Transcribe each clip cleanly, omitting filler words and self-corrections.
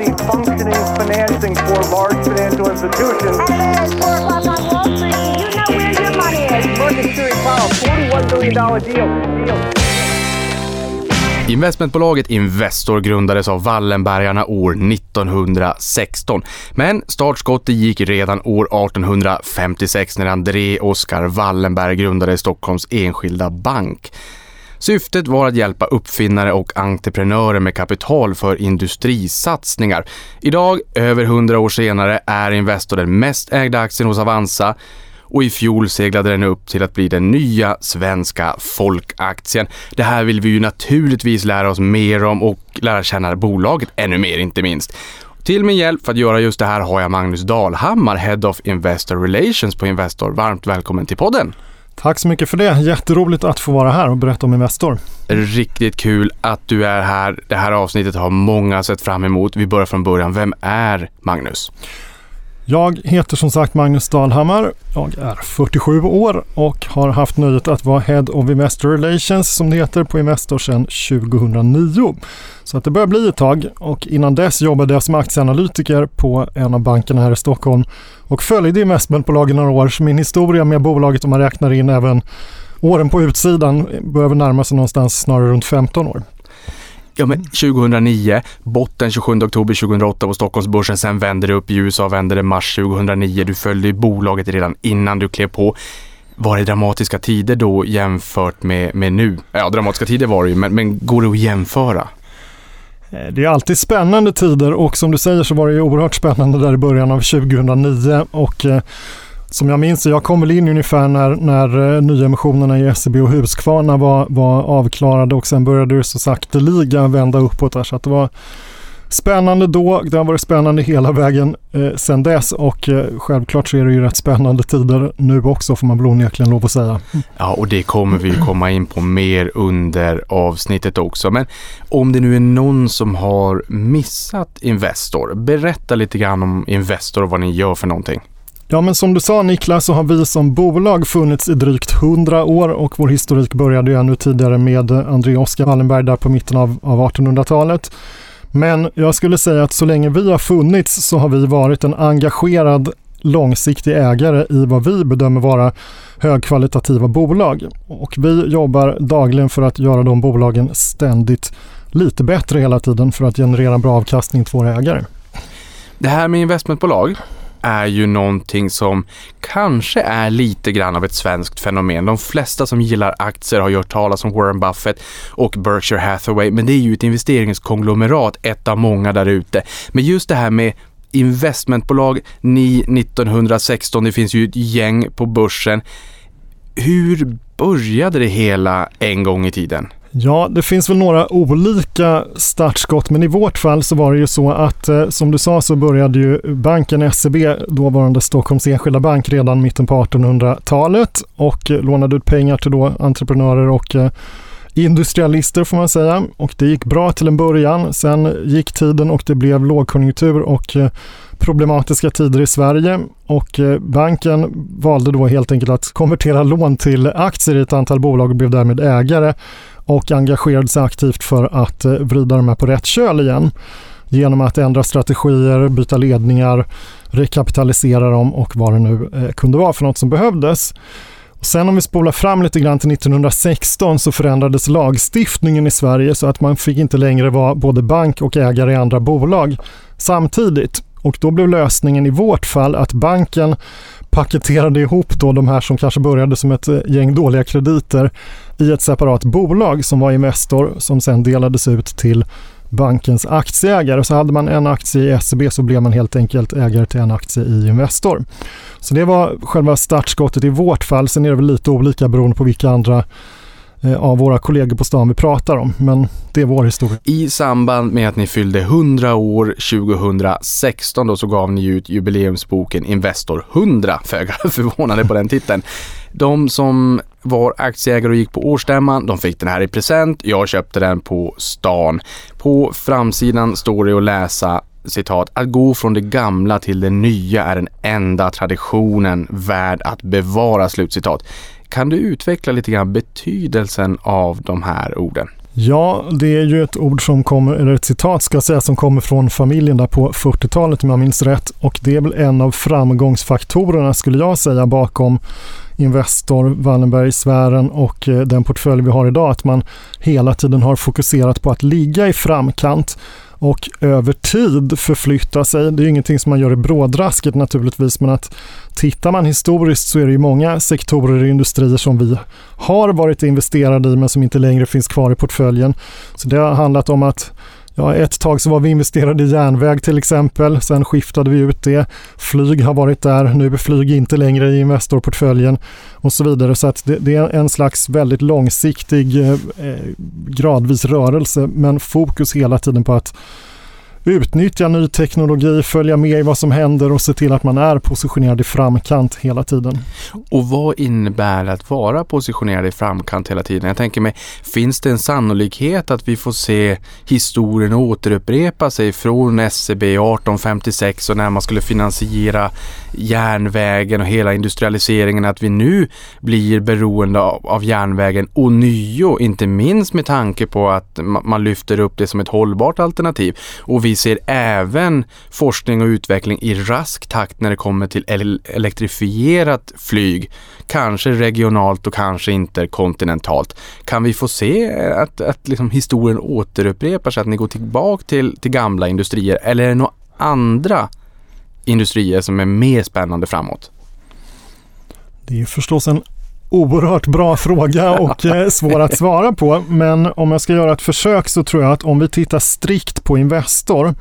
the functioning financing for large financial institutions. And then, 4 o'clock on Wall Street, you know where your money is. Morgan Stanley filed $41 billion deal. Investmentbolaget Investor grundades av Wallenbergarna år 1916. Men startskottet gick redan år 1856 när André Oskar Wallenberg grundade Stockholms Enskilda Bank. Syftet var att hjälpa uppfinnare och entreprenörer med kapital för industrisatsningar. Idag, över 100 år senare, är Investor den mest ägda aktien hos Avanza. Och i fjol seglade den upp till att bli den nya svenska folkaktien. Det här vill vi ju naturligtvis lära oss mer om och lära känna bolaget ännu mer, inte minst. Till min hjälp för att göra just det här har jag Magnus Dalhammar, Head of Investor Relations på Investor. Varmt välkommen till podden! Tack så mycket för det. Jätteroligt att få vara här och berätta om Investor. Riktigt kul att du är här. Det här avsnittet har många sett fram emot. Vi börjar från början. Vem är Magnus? Jag heter som sagt Magnus Dalhammar, jag är 47 år och har haft nöjet att vara Head of Investor Relations som det heter på Investor sedan 2009. Så att det börjar bli ett tag, och innan dess jobbade jag som aktieanalytiker på en av bankerna här i Stockholm och följde investmentbolagen några år. Så min historia med bolaget, om man räknar in även åren på utsidan, behöver närma sig någonstans snarare runt 15 år. Ja, men 2009, botten 27 oktober 2008 på Stockholmsbörsen, sen vände det upp i USA, vände det mars 2009. Du följde i bolaget redan innan du klev på. Var det dramatiska tider då jämfört med nu? Ja, dramatiska tider var det ju, men går det att jämföra? Det är alltid spännande tider, och som du säger så var det ju oerhört spännande där i början av 2009, och som jag minns, jag kom väl in ungefär när nyemissionerna i SEB och Husqvarna var avklarade, och sen började det så sakteliga vända uppåt där. Så att det var spännande då, det har varit spännande hela vägen sen dess, och självklart så är det ju rätt spännande tider nu också, får man väl onekligen lov att säga. Ja, och det kommer vi komma in på mer under avsnittet också. Men om det nu är någon som har missat Investor, berätta lite grann om Investor och vad ni gör för någonting. Ja, men som du sa Niklas, så har vi som bolag funnits i drygt 100 år, och vår historik började ju ännu tidigare med André Oskar Wallenberg där på mitten av 1800-talet. Men jag skulle säga att så länge vi har funnits så har vi varit en engagerad långsiktig ägare i vad vi bedömer vara högkvalitativa bolag. Och vi jobbar dagligen för att göra de bolagen ständigt lite bättre hela tiden för att generera bra avkastning till våra ägare. Det här med investmentbolag är ju någonting som kanske är lite grann av ett svenskt fenomen. De flesta som gillar aktier har hört talas om Warren Buffett och Berkshire Hathaway, men det är ju ett investeringskonglomerat, ett av många där ute. Men just det här med investmentbolag, ni 1916, det finns ju ett gäng på börsen. Hur började det hela en gång i tiden? Ja, det finns väl några olika startskott, men i vårt fall så var det ju så att som du sa så började ju banken SEB, dåvarande Stockholms Enskilda Bank, redan mitten på 1800-talet och lånade ut pengar till då entreprenörer och industrialister får man säga, och det gick bra till en början. Sen gick tiden och det blev lågkonjunktur och problematiska tider i Sverige, och banken valde då helt enkelt att konvertera lån till aktier i ett antal bolag och blev därmed ägare och engagerade sig aktivt för att vrida dem här på rätt köl igen genom att ändra strategier, byta ledningar, rekapitalisera dem och vad det nu kunde vara för något som behövdes. Och sen om vi spolar fram lite grann till 1916 så förändrades lagstiftningen i Sverige så att man fick inte längre vara både bank och ägare i andra bolag samtidigt. Och då blev lösningen i vårt fall att banken paketerade ihop då de här som kanske började som ett gäng dåliga krediter i ett separat bolag som var Investor, som sen delades ut till bankens aktieägare. Så hade man en aktie i SEB så blev man helt enkelt ägare till en aktie i Investor. Så det var själva startskottet i vårt fall. Sen är det väl lite olika beroende på vilka andra av våra kollegor på stan vi pratar om, men det är vår historia. I samband med att ni fyllde 100 år 2016 då, så gav ni ut jubileumsboken Investor 100, föga förvånande på den titeln. De som var aktieägare och gick på årsstämman, de fick den här i present. Jag köpte den på stan. På framsidan står det att läsa, citat, att gå från det gamla till det nya är den enda traditionen värd att bevara, slutcitat. Kan du utveckla lite grann betydelsen av de här orden? Ja, det är ju ett ord som kommer, eller ett citat ska jag säga, som kommer från familjen där på 40-talet om jag minns rätt, och det är väl en av framgångsfaktorerna skulle jag säga bakom Investor, Wallenberg-sfären och den portfölj vi har idag, att man hela tiden har fokuserat på att ligga i framkant och över tid förflytta sig. Det är ju ingenting som man gör i brådrasket naturligtvis, men att tittar man historiskt så är det ju många sektorer och industrier som vi har varit investerade i men som inte längre finns kvar i portföljen. Så det har handlat om att ett tag så var vi investerade i järnväg till exempel, sen skiftade vi ut det. Flyg har varit där, nu är flyg inte längre i Investorportföljen och så vidare. Så att det är en slags väldigt långsiktig gradvis rörelse, men fokus hela tiden på att utnyttja ny teknologi, följa med i vad som händer och se till att man är positionerad i framkant hela tiden. Och vad innebär det att vara positionerad i framkant hela tiden? Jag tänker mig, finns det en sannolikhet att vi får se historien återupprepa sig från SCB 1856 och när man skulle finansiera järnvägen och hela industrialiseringen, att vi nu blir beroende av järnvägen och nio, inte minst med tanke på att man lyfter upp det som ett hållbart alternativ, och vi ser även forskning och utveckling i rask takt när det kommer till elektrifierat flyg, kanske regionalt och kanske interkontinentalt. Kan vi få se att liksom historien återupprepar sig, att ni går tillbaka till gamla industrier, eller är det några andra industrier som är mer spännande framåt? Det är förstås en oerhört bra fråga och svår att svara på, men om jag ska göra ett försök så tror jag att om vi tittar strikt på Investor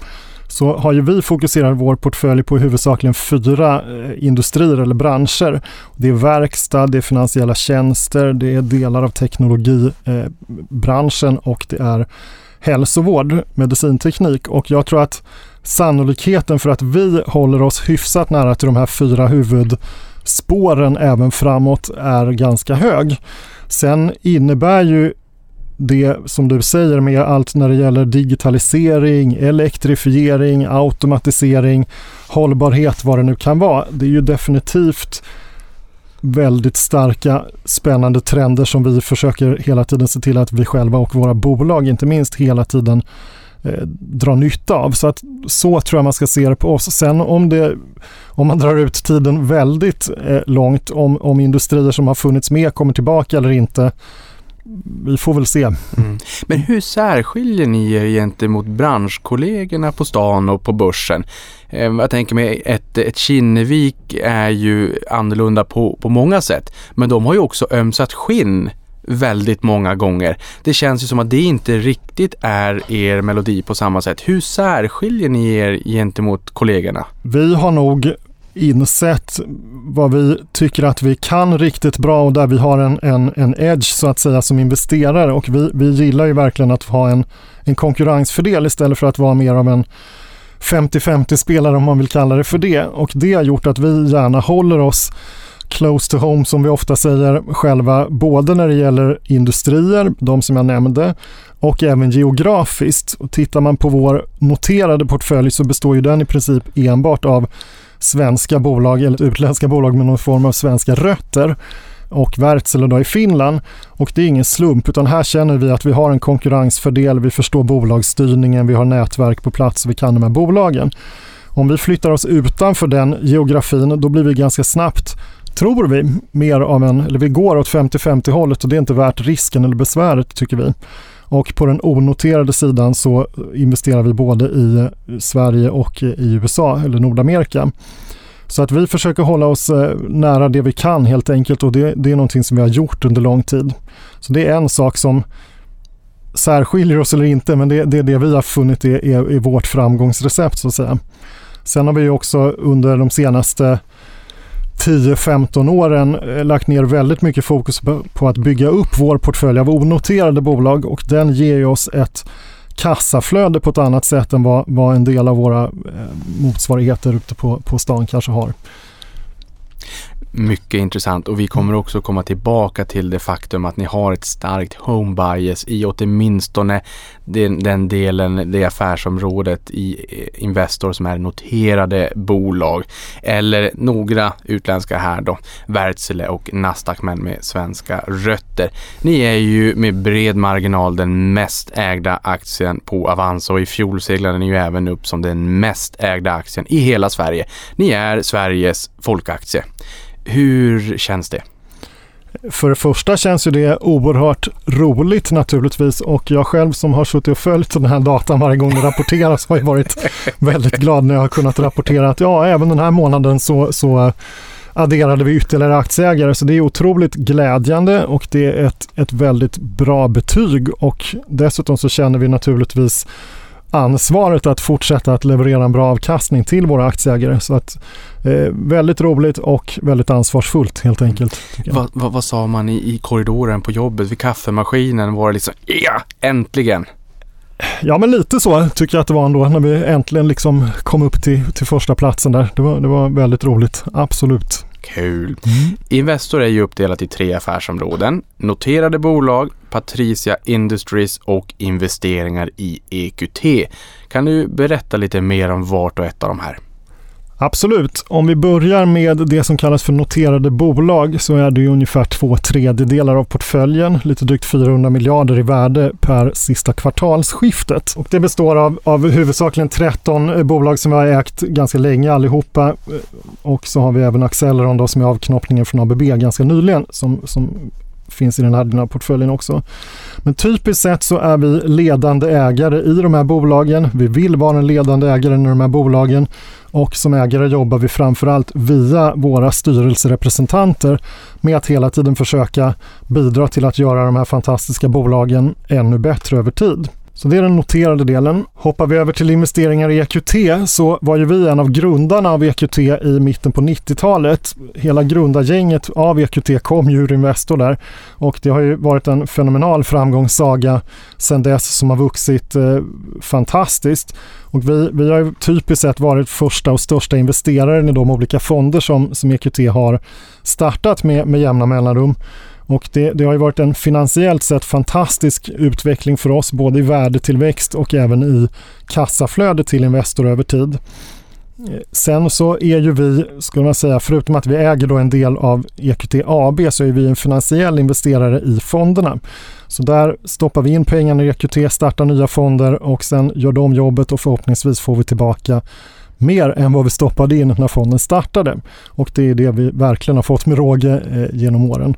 så har ju vi fokuserat vår portfölj på huvudsakligen 4 industrier eller branscher. Det är verkstad, det är finansiella tjänster, det är delar av teknologibranschen och det är hälsovård, medicinteknik, och jag tror att sannolikheten för att vi håller oss hyfsat nära till de här 4 huvudspåren även framåt är ganska hög. Sen innebär ju det som du säger med allt när det gäller digitalisering, elektrifiering, automatisering, hållbarhet, vad det nu kan vara. Det är ju definitivt väldigt starka, spännande trender som vi försöker hela tiden se till att vi själva och våra bolag inte minst hela tiden dra nytta av. Så tror jag man ska se det på oss. Sen om man drar ut tiden väldigt långt, om industrier som har funnits med kommer tillbaka eller inte, vi får väl se. Mm. Men hur särskiljer ni er gentemot branschkollegorna på stan och på börsen? Jag tänker mig ett Kinnevik är ju annorlunda på många sätt, men de har ju också ömsat skinn väldigt många gånger. Det känns ju som att det inte riktigt är er melodi på samma sätt. Hur särskiljer ni er gentemot kollegorna? Vi har nog insett vad vi tycker att vi kan riktigt bra och där vi har en edge så att säga som investerare, och vi gillar ju verkligen att ha en konkurrensfördel istället för att vara mer av en 50-50 spelare om man vill kalla det för det, och det har gjort att vi gärna håller oss close to home som vi ofta säger själva, både när det gäller industrier, de som jag nämnde, och även geografiskt. Och tittar man på vår noterade portfölj så består ju den i princip enbart av svenska bolag eller utländska bolag med någon form av svenska rötter, och Wärtsilä då i Finland, och det är ingen slump utan här känner vi att vi har en konkurrensfördel, vi förstår bolagsstyrningen, vi har nätverk på plats, vi kan de här bolagen. Om vi flyttar oss utanför den geografin då blir vi ganska snabbt, tror vi, mer av eller vi går åt 50-50 hållet och det är inte värt risken eller besväret tycker vi. Och på den onoterade sidan så investerar vi både i Sverige och i USA eller Nordamerika. Så att vi försöker hålla oss nära det vi kan helt enkelt, och det är någonting som vi har gjort under lång tid. Så det är en sak som särskiljer oss eller inte, men det vi har funnit är vårt framgångsrecept så att säga. Sen har vi ju också under de senaste 10-15 åren lagt ner väldigt mycket fokus på att bygga upp vår portfölj av onoterade bolag, och den ger oss ett kassaflöde på ett annat sätt än vad en del av våra motsvarigheter ute på stan kanske har. mycket intressant, och vi kommer också komma tillbaka till det faktum att ni har ett starkt home bias i åtminstone den delen, det affärsområdet i Investor som är noterade bolag eller några utländska här då, Wärtsilä och Nasdaq men med svenska rötter. Ni är ju med bred marginal den mest ägda aktien på Avanza, och i fjol seglade ni ju även upp som den mest ägda aktien i hela Sverige. Ni är Sveriges folkaktie. Hur känns det? För det första känns ju det oerhört roligt naturligtvis, och jag själv som har suttit och följt den här datan varje gång det rapporteras har ju varit väldigt glad när jag har kunnat rapportera att ja, även den här månaden så adderade vi ytterligare aktieägare, så det är otroligt glädjande och det är ett väldigt bra betyg, och dessutom så känner vi naturligtvis ansvaret att fortsätta att leverera en bra avkastning till våra aktieägare. Så att väldigt roligt och väldigt ansvarsfullt helt enkelt. Vad sa man i korridoren på jobbet vid kaffemaskinen? Var det liksom, ja, äntligen! Ja, men lite så tycker jag att det var ändå när vi äntligen liksom kom upp till första platsen där. Det var väldigt roligt, absolut. Kul. Investor är ju uppdelat i 3 affärsområden. Noterade bolag, Patricia Industries och investeringar i EQT. Kan du berätta lite mer om vart och ett av de här? Absolut. Om vi börjar med det som kallas för noterade bolag så är det ju ungefär 2/3 av portföljen, lite drygt 400 miljarder i värde per sista kvartalsskiftet. Och det består av huvudsakligen 13 bolag som vi har ägt ganska länge allihopa, och så har vi även Acceleron då, som är avknoppningen från ABB ganska nyligen, som finns i den här delen av portföljen också. Men typiskt sett så är vi ledande ägare i de här bolagen. Vi vill vara en ledande ägare i de här bolagen, och som ägare jobbar vi framförallt via våra styrelserepresentanter med att hela tiden försöka bidra till att göra de här fantastiska bolagen ännu bättre över tid. Så det är den noterade delen. Hoppar vi över till investeringar i EQT så var ju vi en av grundarna av EQT i mitten på 90-talet. Hela grundargänget av EQT kom ju ur Investor där, och det har ju varit en fenomenal framgångssaga sedan dess som har vuxit fantastiskt. Och vi har ju typiskt sett varit första och största investeraren i de olika fonder som EQT har startat med jämna mellanrum. Och det har ju varit en finansiellt sett fantastisk utveckling för oss, både i värdetillväxt och även i kassaflöde till Investor över tid. Sen så är ju vi, skulle man säga, förutom att vi äger då en del av EQT AB, så är vi en finansiell investerare i fonderna. Så där stoppar vi in pengarna i EQT, startar nya fonder och sen gör de jobbet, och förhoppningsvis får vi tillbaka mer än vad vi stoppade in när fonden startade. Och det är det vi verkligen har fått med råge genom åren.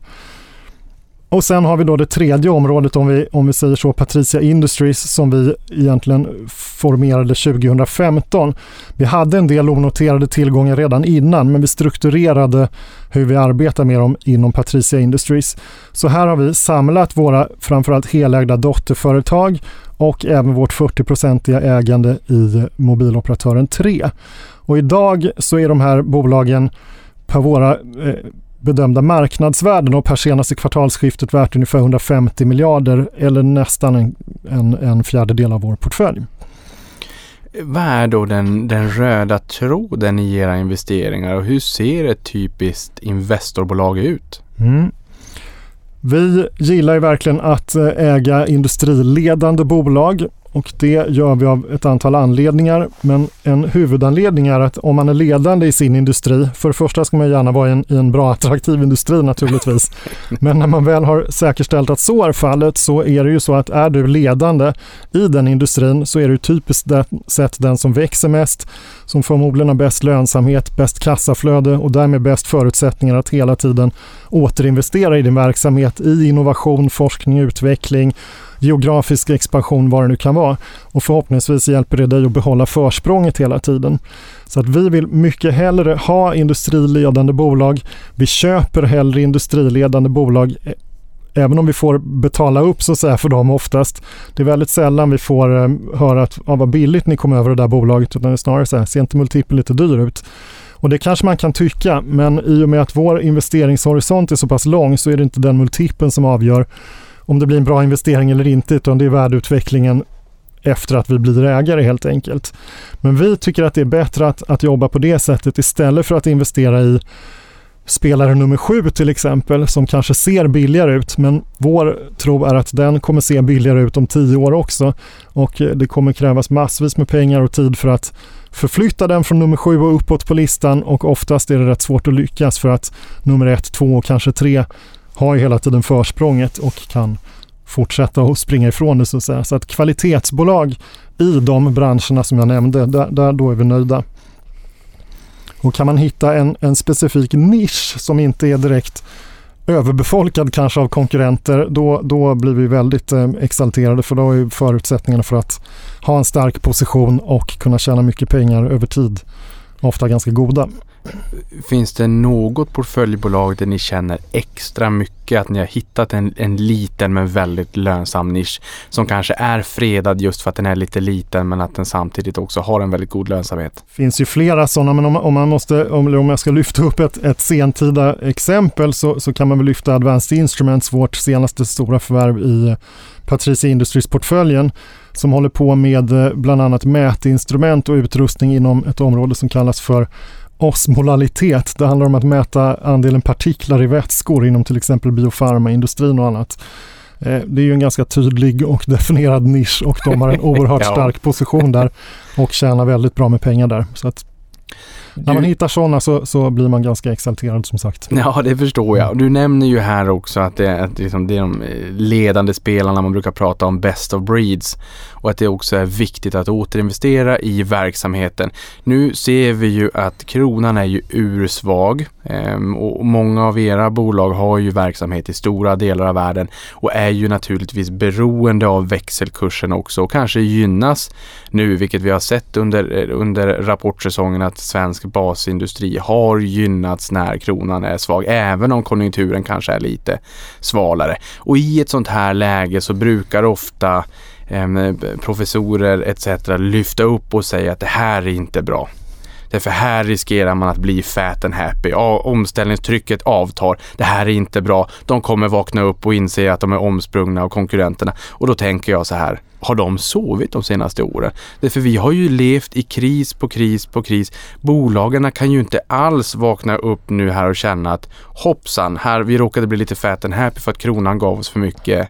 Och sen har vi då det tredje området, om vi säger så, Patricia Industries, som vi egentligen formerade 2015. Vi hade en del onoterade tillgångar redan innan, men vi strukturerade hur vi arbetar med dem inom Patricia Industries. Så här har vi samlat våra framförallt helägda dotterföretag och även vårt 40-procentiga ägande i mobiloperatören 3. Och idag så är de här bolagen på våra bedömda marknadsvärden och per senaste kvartalsskiftet värt ungefär 150 miljarder eller nästan en fjärdedel av vår portfölj. Vad är då den röda tråden i era investeringar, och hur ser ett typiskt investorbolag ut? Vi gillar ju verkligen att äga industriledande bolag, och det gör vi av ett antal anledningar, men en huvudanledning är att om man är ledande i sin industri, för det första ska man gärna vara i en bra attraktiv industri naturligtvis, men när man väl har säkerställt att så är fallet, så är det ju så att är du ledande i den industrin så är du typiskt sett den som växer mest, som förmodligen har bäst lönsamhet, bäst kassaflöde och därmed bäst förutsättningar att hela tiden återinvestera i din verksamhet i innovation, forskning, utveckling, geografisk expansion, vad det nu kan vara. Och förhoppningsvis hjälper det dig att behålla försprånget hela tiden. Så att vi vill mycket hellre ha industriledande bolag. Vi köper hellre industriledande bolag, även om vi får betala upp så att säga för dem oftast. Det är väldigt sällan vi får höra att vad billigt ni kom över det där bolaget, utan det snarare så här, ser inte multipel lite dyr ut. Och det kanske man kan tycka, men i och med att vår investeringshorisont är så pass lång så är det inte den multipeln som avgör om det blir en bra investering eller inte, utan det är värdeutvecklingen efter att vi blir ägare helt enkelt. Men vi tycker att det är bättre att jobba på det sättet istället för att investera i spelare nummer 7 till exempel, som kanske ser billigare ut, men vår tro är att den kommer se billigare ut om 10 år också, och det kommer krävas massvis med pengar och tid för att förflytta den från nummer 7 och uppåt på listan, och oftast är det rätt svårt att lyckas för att nummer 1, 2 och kanske 3 har ju hela tiden försprånget och kan fortsätta och springa ifrån det, så att säga. Så att kvalitetsbolag i de branscherna som jag nämnde, där då är vi nöjda. Och kan man hitta en specifik nisch som inte är direkt överbefolkad kanske av konkurrenter, då blir vi väldigt exalterade, för då är förutsättningarna för att ha en stark position och kunna tjäna mycket pengar över tid ofta ganska goda. Finns det något portföljbolag där ni känner extra mycket att ni har hittat en liten men väldigt lönsam nisch som kanske är fredad just för att den är lite liten, men att den samtidigt också har en väldigt god lönsamhet? Det finns ju flera sådana, men om jag ska lyfta upp ett sentida exempel, så kan man väl lyfta Advanced Instruments, vårt senaste stora förvärv i Patricia Industries-portföljen, som håller på med bland annat mätinstrument och utrustning inom ett område som kallas för osmolalitet. Det handlar om att mäta andelen partiklar i vätskor inom till exempel biofarmaindustrin och annat. Det är ju en ganska tydlig och definierad nisch, och de har en oerhört stark position där och tjänar väldigt bra med pengar där. Så att när man hittar sådana så blir man ganska exalterad, som sagt. Ja, det förstår jag. Du nämner ju här också att det är de ledande spelarna man brukar prata om, best of breeds, och att det också är viktigt att återinvestera i verksamheten. Nu ser vi ju att kronan är ju ursvag, och många av era bolag har ju verksamhet i stora delar av världen och är ju naturligtvis beroende av växelkursen också, och kanske gynnas nu, vilket vi har sett under rapportsäsongen, att svensk basindustri har gynnats när kronan är svag, även om konjunkturen kanske är lite svalare. Och i ett sånt här läge så brukar ofta professorer etc. lyfta upp och säga att det här är inte bra. Därför här riskerar man att bli fat and happy. Ja, omställningstrycket avtar. Det här är inte bra. De kommer vakna upp och inse att de är omsprungna av konkurrenterna. Och då tänker jag så här, har de sovit de senaste åren? Därför vi har ju levt i kris på kris på kris. Bolagen kan ju inte alls vakna upp nu här och känna att hoppsan, här vi råkade bli lite fat and happy för att kronan gav oss för mycket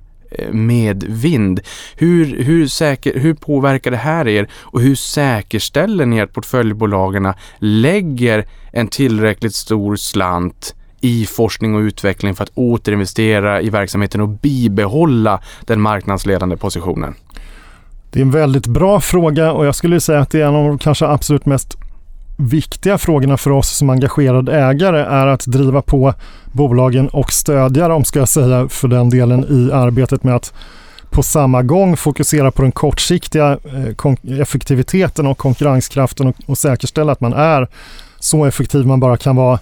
medvind. Hur påverkar det här er, och hur säkerställer ni att portföljbolagen lägger en tillräckligt stor slant i forskning och utveckling för att återinvestera i verksamheten och bibehålla den marknadsledande positionen? Det är en väldigt bra fråga, och jag skulle säga att det är en av de kanske absolut mest viktiga frågorna för oss som engagerad ägare, är att driva på bolagen och stödja dem, ska jag säga, för den delen i arbetet med att på samma gång fokusera på den kortsiktiga effektiviteten och konkurrenskraften och säkerställa att man är så effektiv man bara kan vara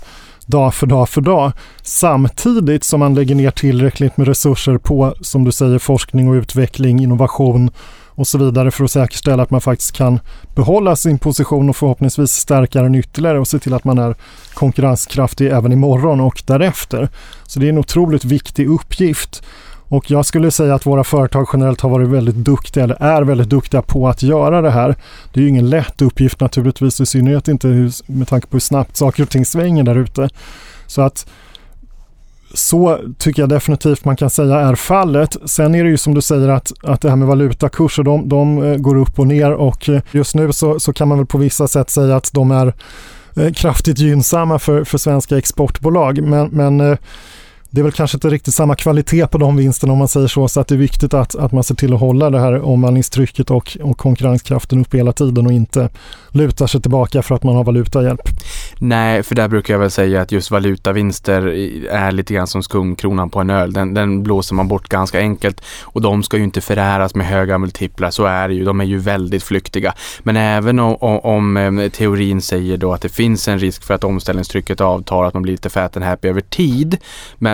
dag för dag för dag, samtidigt som man lägger ner tillräckligt med resurser på, som du säger, forskning och utveckling, innovation och så vidare, för att säkerställa att man faktiskt kan behålla sin position och förhoppningsvis stärka den ytterligare och se till att man är konkurrenskraftig även imorgon och därefter. Så det är en otroligt viktig uppgift, och jag skulle säga att våra företag generellt har varit väldigt duktiga, eller är väldigt duktiga på att göra det här. Det är ju ingen lätt uppgift naturligtvis, i synnerhet inte med tanke på hur snabbt saker och ting svänger där ute. Så tycker jag definitivt man kan säga är fallet. Sen är det ju som du säger att det här med valutakurser, de går upp och ner, och just nu så kan man väl på vissa sätt säga att de är kraftigt gynnsamma för svenska exportbolag, men det är väl kanske inte riktigt samma kvalitet på de vinsterna, om man säger så att det är viktigt att man ser till att hålla det här omvandlingstrycket och konkurrenskraften upp hela tiden och inte lutar sig tillbaka för att man har valutahjälp. Nej, för där brukar jag väl säga att just valutavinster är lite grann som skumkronan på en öl. Den blåser man bort ganska enkelt, och de ska ju inte föräras med höga multiplar, så är det ju. De är ju väldigt flyktiga. Men även om teorin säger då att det finns en risk för att omställningstrycket avtar, att man blir lite fat and happy över tid,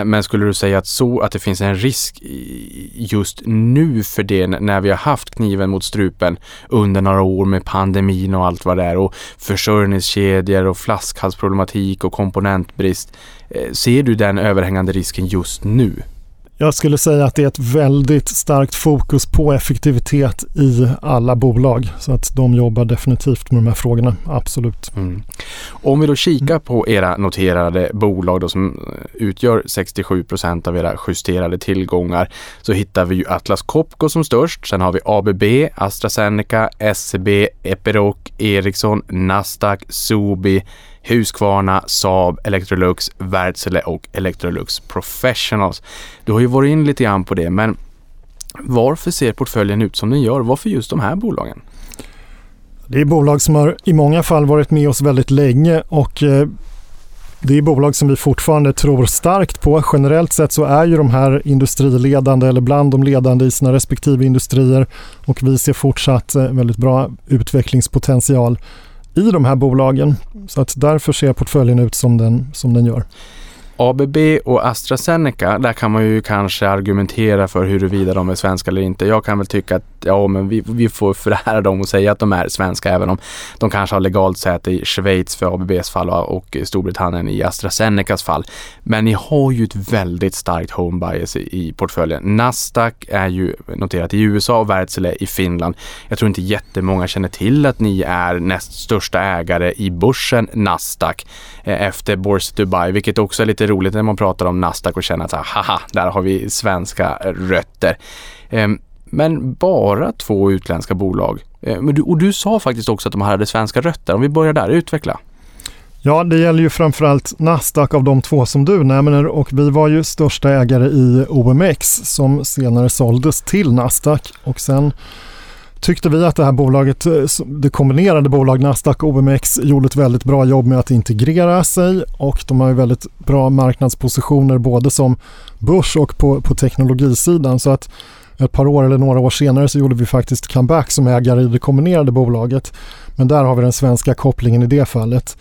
men skulle du säga att det finns en risk just nu för det, när vi har haft kniven mot strupen under några år med pandemin och allt vad det är, och försörjningskedjor och flaskhalsproblematik och komponentbrist? Ser du den överhängande risken just nu? Jag skulle säga att det är ett väldigt starkt fokus på effektivitet i alla bolag. Så att de jobbar definitivt med de här frågorna, absolut. Mm. Om vi då kikar på era noterade bolag då, som utgör 67% av era justerade tillgångar, så hittar vi ju Atlas Copco som störst. Sen har vi ABB, AstraZeneca, SEB, Epiroc, Ericsson, Nasdaq, Sobi, Husqvarna, Saab, Electrolux, Wärtsilä och Electrolux Professionals. Du har ju varit in lite grann på det, men varför ser portföljen ut som den gör? Varför just de här bolagen? Det är bolag som har i många fall varit med oss väldigt länge, och det är bolag som vi fortfarande tror starkt på. Generellt sett så är ju de här industriledande eller bland de ledande i sina respektive industrier, och vi ser fortsatt väldigt bra utvecklingspotential i de här bolagen. Så att därför ser portföljen ut som den gör. ABB och AstraZeneca, där kan man ju kanske argumentera för huruvida de är svenska eller inte. Jag kan väl tycka att ja, men vi får förhära dem och säga att de är svenska, även om de kanske har legalt säte i Schweiz för ABBs fall och Storbritannien i AstraZenecas fall. Men ni har ju ett väldigt starkt home bias i portföljen. Nasdaq är ju noterat i USA och Wärtsilä i Finland. Jag tror inte jättemånga känner till att ni är näst största ägare i börsen Nasdaq efter Börse Dubai, vilket också är lite roligt när man pratar om Nasdaq och känner att haha, där har vi svenska rötter. Men bara 2 utländska bolag. Och du sa faktiskt också att de här hade svenska rötter. Om vi börjar där, utveckla. Ja, det gäller ju framförallt Nasdaq av de 2 som du nämner, och vi var ju största ägare i OMX som senare såldes till Nasdaq, och sen tyckte vi att det här bolaget, det kombinerade bolag Nasdaq och OMX, gjorde ett väldigt bra jobb med att integrera sig, och de har ju väldigt bra marknadspositioner både som börs och på teknologisidan. Så att ett par år eller några år senare så gjorde vi faktiskt comeback som ägare i det kombinerade bolaget. Men där har vi den svenska kopplingen i det fallet.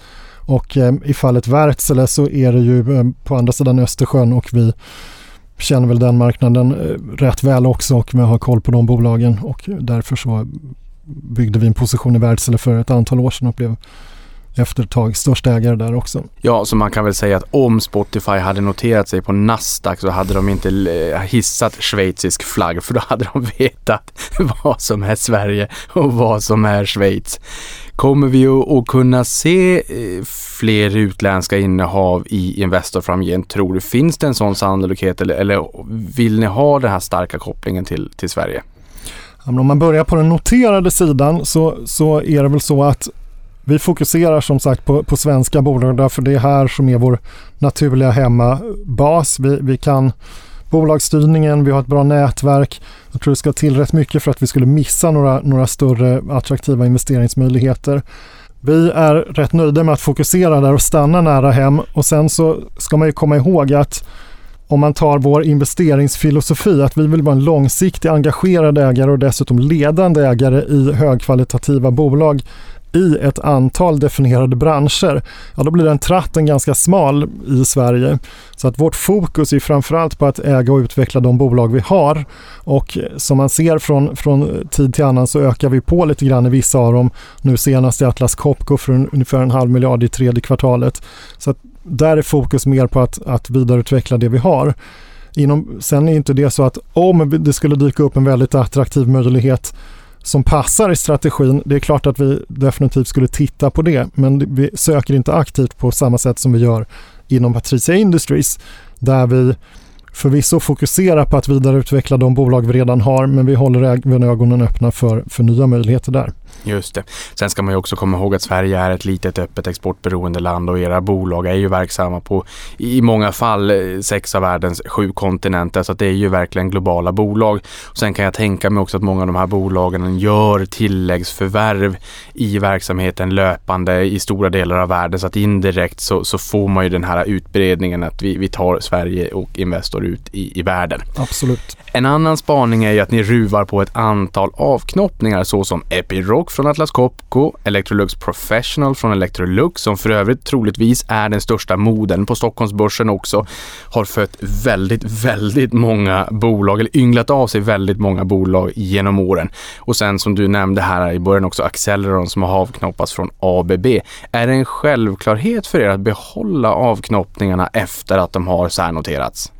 Och i fallet Wärtsilä så är det ju på andra sidan Östersjön, och vi känner väl den marknaden rätt väl också, och vi har koll på de bolagen, och därför så byggde vi en position i Wärtsilä för ett antal år sedan och blev efter ett tag största ägare där också. Ja, så man kan väl säga att om Spotify hade noterat sig på Nasdaq så hade de inte hissat schweizisk flagg, för då hade de vetat vad som är Sverige och vad som är Schweiz. Kommer vi att kunna se fler utländska innehav i Investor framgent, tror du? Finns det en sån sannolikhet, eller vill ni ha den här starka kopplingen till Sverige? Ja, men om man börjar på den noterade sidan så är det väl så att vi fokuserar som sagt på svenska bolag, därför det är här som är vår naturliga hemmabas. Vi kan bolagsstyrningen, vi har ett bra nätverk. Jag tror det ska till rätt mycket för att vi skulle missa några större attraktiva investeringsmöjligheter. Vi är rätt nöjda med att fokusera där och stanna nära hem, och sen så ska man ju komma ihåg att om man tar vår investeringsfilosofi, att vi vill vara en långsiktig engagerad ägare och dessutom ledande ägare i högkvalitativa bolag i ett antal definierade branscher, ja, då blir den tratten ganska smal i Sverige. Så att vårt fokus är framförallt på att äga och utveckla de bolag vi har, och som man ser från tid till annan så ökar vi på lite grann i vissa av dem. Nu senast i Atlas Copco för ungefär 0,5 miljard i tredje kvartalet. Så att där är fokus mer på att vidareutveckla det vi har. Sen är inte det så att om det skulle dyka upp en väldigt attraktiv möjlighet som passar i strategin, det är klart att vi definitivt skulle titta på det, men vi söker inte aktivt på samma sätt som vi gör inom Patricia Industries, där vi förvisso fokuserar på att vidareutveckla de bolag vi redan har, men vi håller även ögonen öppna för nya möjligheter där. Just det. Sen ska man ju också komma ihåg att Sverige är ett litet öppet exportberoende land, och era bolag är ju verksamma på i många fall 6 av världens 7 kontinenter, så att det är ju verkligen globala bolag. Och sen kan jag tänka mig också att många av de här bolagen gör tilläggsförvärv i verksamheten löpande i stora delar av världen, så att indirekt så får man ju den här utbredningen att vi tar Sverige och Investor ut i världen. Absolut. En annan spaning är ju att ni ruvar på ett antal avknoppningar, såsom Epiroc från Atlas Copco, Electrolux Professional från Electrolux, som för övrigt troligtvis är den största moden på Stockholmsbörsen också, har fött väldigt, väldigt många bolag, eller ynglat av sig väldigt många bolag genom åren. Och sen som du nämnde här i början också, Acceleron som har avknoppats från ABB. Är det en självklarhet för er att behålla avknoppningarna efter att de har särnoterats?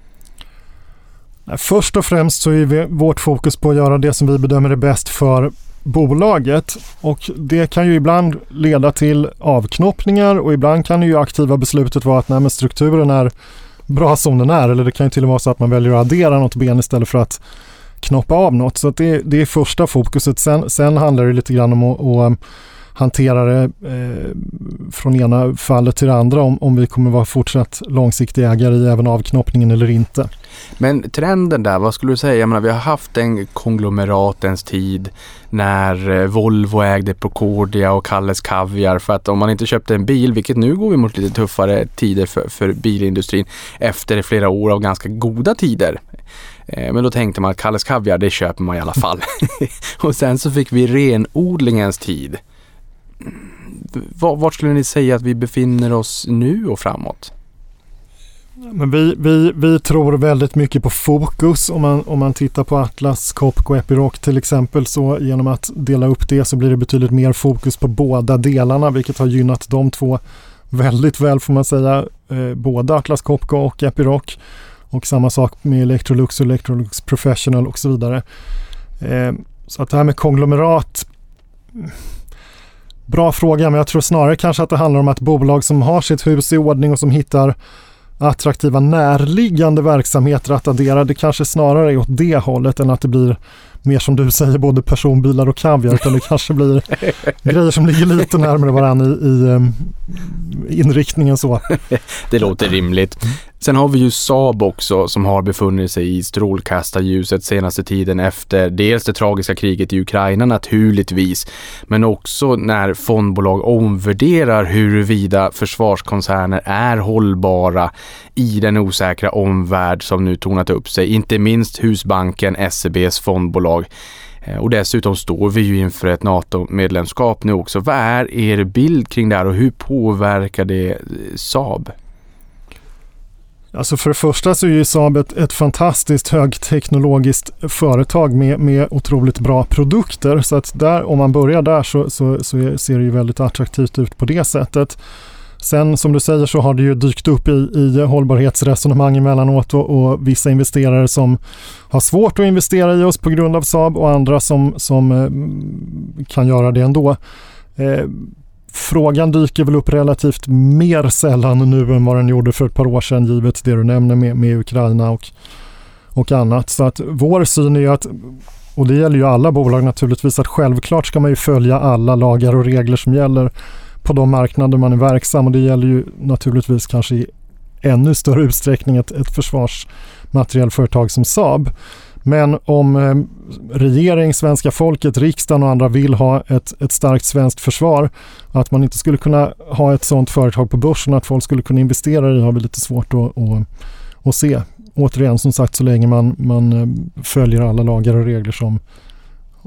Först och främst så är vårt fokus på att göra det som vi bedömer är bäst för bolaget, och det kan ju ibland leda till avknoppningar, och ibland kan ju aktiva beslutet vara att nej, men strukturen är bra som den är, eller det kan ju till och med vara så att man väljer att addera något ben istället för att knoppa av något. Så att det är första fokuset. Sen handlar det lite grann om att hantera det från ena fallet till det andra, om vi kommer vara fortsatt långsiktig ägare i även avknoppningen eller inte. Men trenden där, vad skulle du säga? Jag menar, vi har haft en konglomeratens tid när Volvo ägde Procordia och Kalles Kaviar, för att om man inte köpte en bil, vilket nu går vi mot lite tuffare tider för bilindustrin efter flera år av ganska goda tider. Men då tänkte man att Kalles Kaviar, det köper man i alla fall. Och sen så fick vi renodlingens tid. Vart skulle ni säga att vi befinner oss nu och framåt? Men vi tror väldigt mycket på fokus. Om man tittar på Atlas, Copco och Epiroc till exempel, så genom att dela upp det så blir det betydligt mer fokus på båda delarna, vilket har gynnat de två väldigt väl, får man säga, både Atlas Copco och Epiroc, och samma sak med Electrolux och Electrolux Professional och så vidare. Så att det här med konglomerat, bra fråga, men jag tror snarare kanske att det handlar om att bolag som har sitt hus i ordning och som hittar attraktiva närliggande verksamheter att addera, det kanske snarare är åt det hållet än att det blir mer som du säger, både personbilar och kaviar, utan det kanske blir grejer som ligger lite närmare varandra i inriktningen så. Det låter rimligt. Sen har vi ju Saab också, som har befunnit sig i strålkastarljuset senaste tiden efter dels det tragiska kriget i Ukraina naturligtvis, men också när fondbolag omvärderar huruvida försvarskoncerner är hållbara i den osäkra omvärld som nu tornat upp sig, inte minst Husbanken, SEBs fondbolag. Och dessutom står vi ju inför ett NATO-medlemskap nu också. Vad är er bild kring det här och hur påverkar det Saab? Alltså för det första så är ju Saab ett fantastiskt högteknologiskt företag med otroligt bra produkter. Så att där, om man börjar där så ser det ju väldigt attraktivt ut på det sättet. Sen som du säger så har det ju dykt upp i hållbarhetsresonemang emellanåt och vissa investerare som har svårt att investera i oss på grund av Saab och andra som kan göra det ändå. Frågan dyker väl upp relativt mer sällan nu än vad den gjorde för ett par år sedan, givet det du nämner med Ukraina och annat. Så att vår syn är att, och det gäller ju alla bolag naturligtvis, att självklart ska man ju följa alla lagar och regler som gäller på de marknader man är verksam, och det gäller ju naturligtvis kanske i ännu större utsträckning ett försvarsmaterielföretag som Saab. Men om regering, svenska folket, riksdagen och andra vill ha ett starkt svenskt försvar, att man inte skulle kunna ha ett sådant företag på börsen, att folk skulle kunna investera i, har vi lite svårt att se. Återigen, som sagt, så länge man följer alla lagar och regler som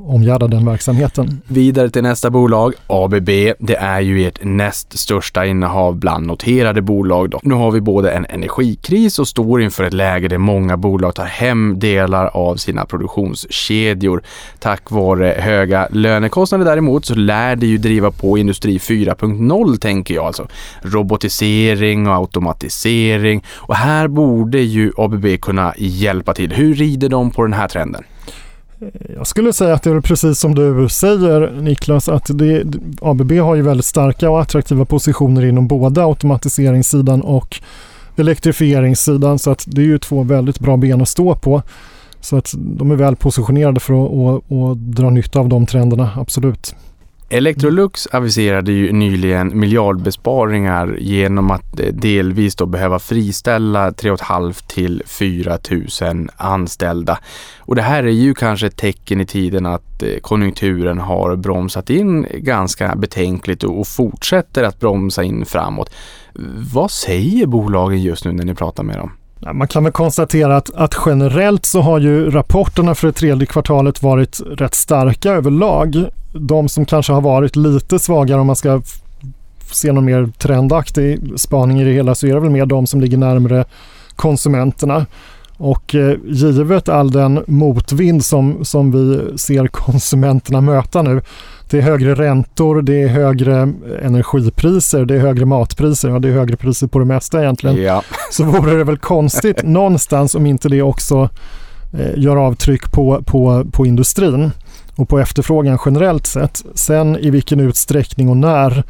omgärda den verksamheten. Vidare till nästa bolag, ABB. Det är ju ert näst största innehav bland noterade bolag då. Nu har vi både en energikris och står inför ett läge där många bolag tar hem delar av sina produktionskedjor. Tack vare höga lönekostnader däremot så lär det ju driva på industri 4.0, tänker jag. Alltså robotisering och automatisering. Och här borde ju ABB kunna hjälpa till. Hur rider de på den här trenden? Jag skulle säga att det är precis som du säger, Niklas, att ABB har ju väldigt starka och attraktiva positioner inom både automatiseringssidan och elektrifieringssidan, så att det är ju två väldigt bra ben att stå på. Så att de är väl positionerade för att dra nytta av de trenderna, absolut. Electrolux aviserade ju nyligen miljardbesparingar genom att delvis då behöva friställa 3,5 till 4 000 anställda. Och det här är ju kanske ett tecken i tiden att konjunkturen har bromsat in ganska betänkligt och fortsätter att bromsa in framåt. Vad säger bolagen just nu när ni pratar med dem? Man kan väl konstatera att generellt så har ju rapporterna för det tredje kvartalet varit rätt starka överlag. De som kanske har varit lite svagare, om man ska se någon mer trendaktig spaning i det hela, så är det väl mer de som ligger närmare konsumenterna. Och givet all den motvind som vi ser konsumenterna möta nu, det är högre räntor, det är högre energipriser, det är högre matpriser, ja, det är högre priser på det mesta egentligen. Ja. Så vore det väl konstigt någonstans om inte det också gör avtryck på industrin och på efterfrågan generellt sett. Sen i vilken utsträckning och när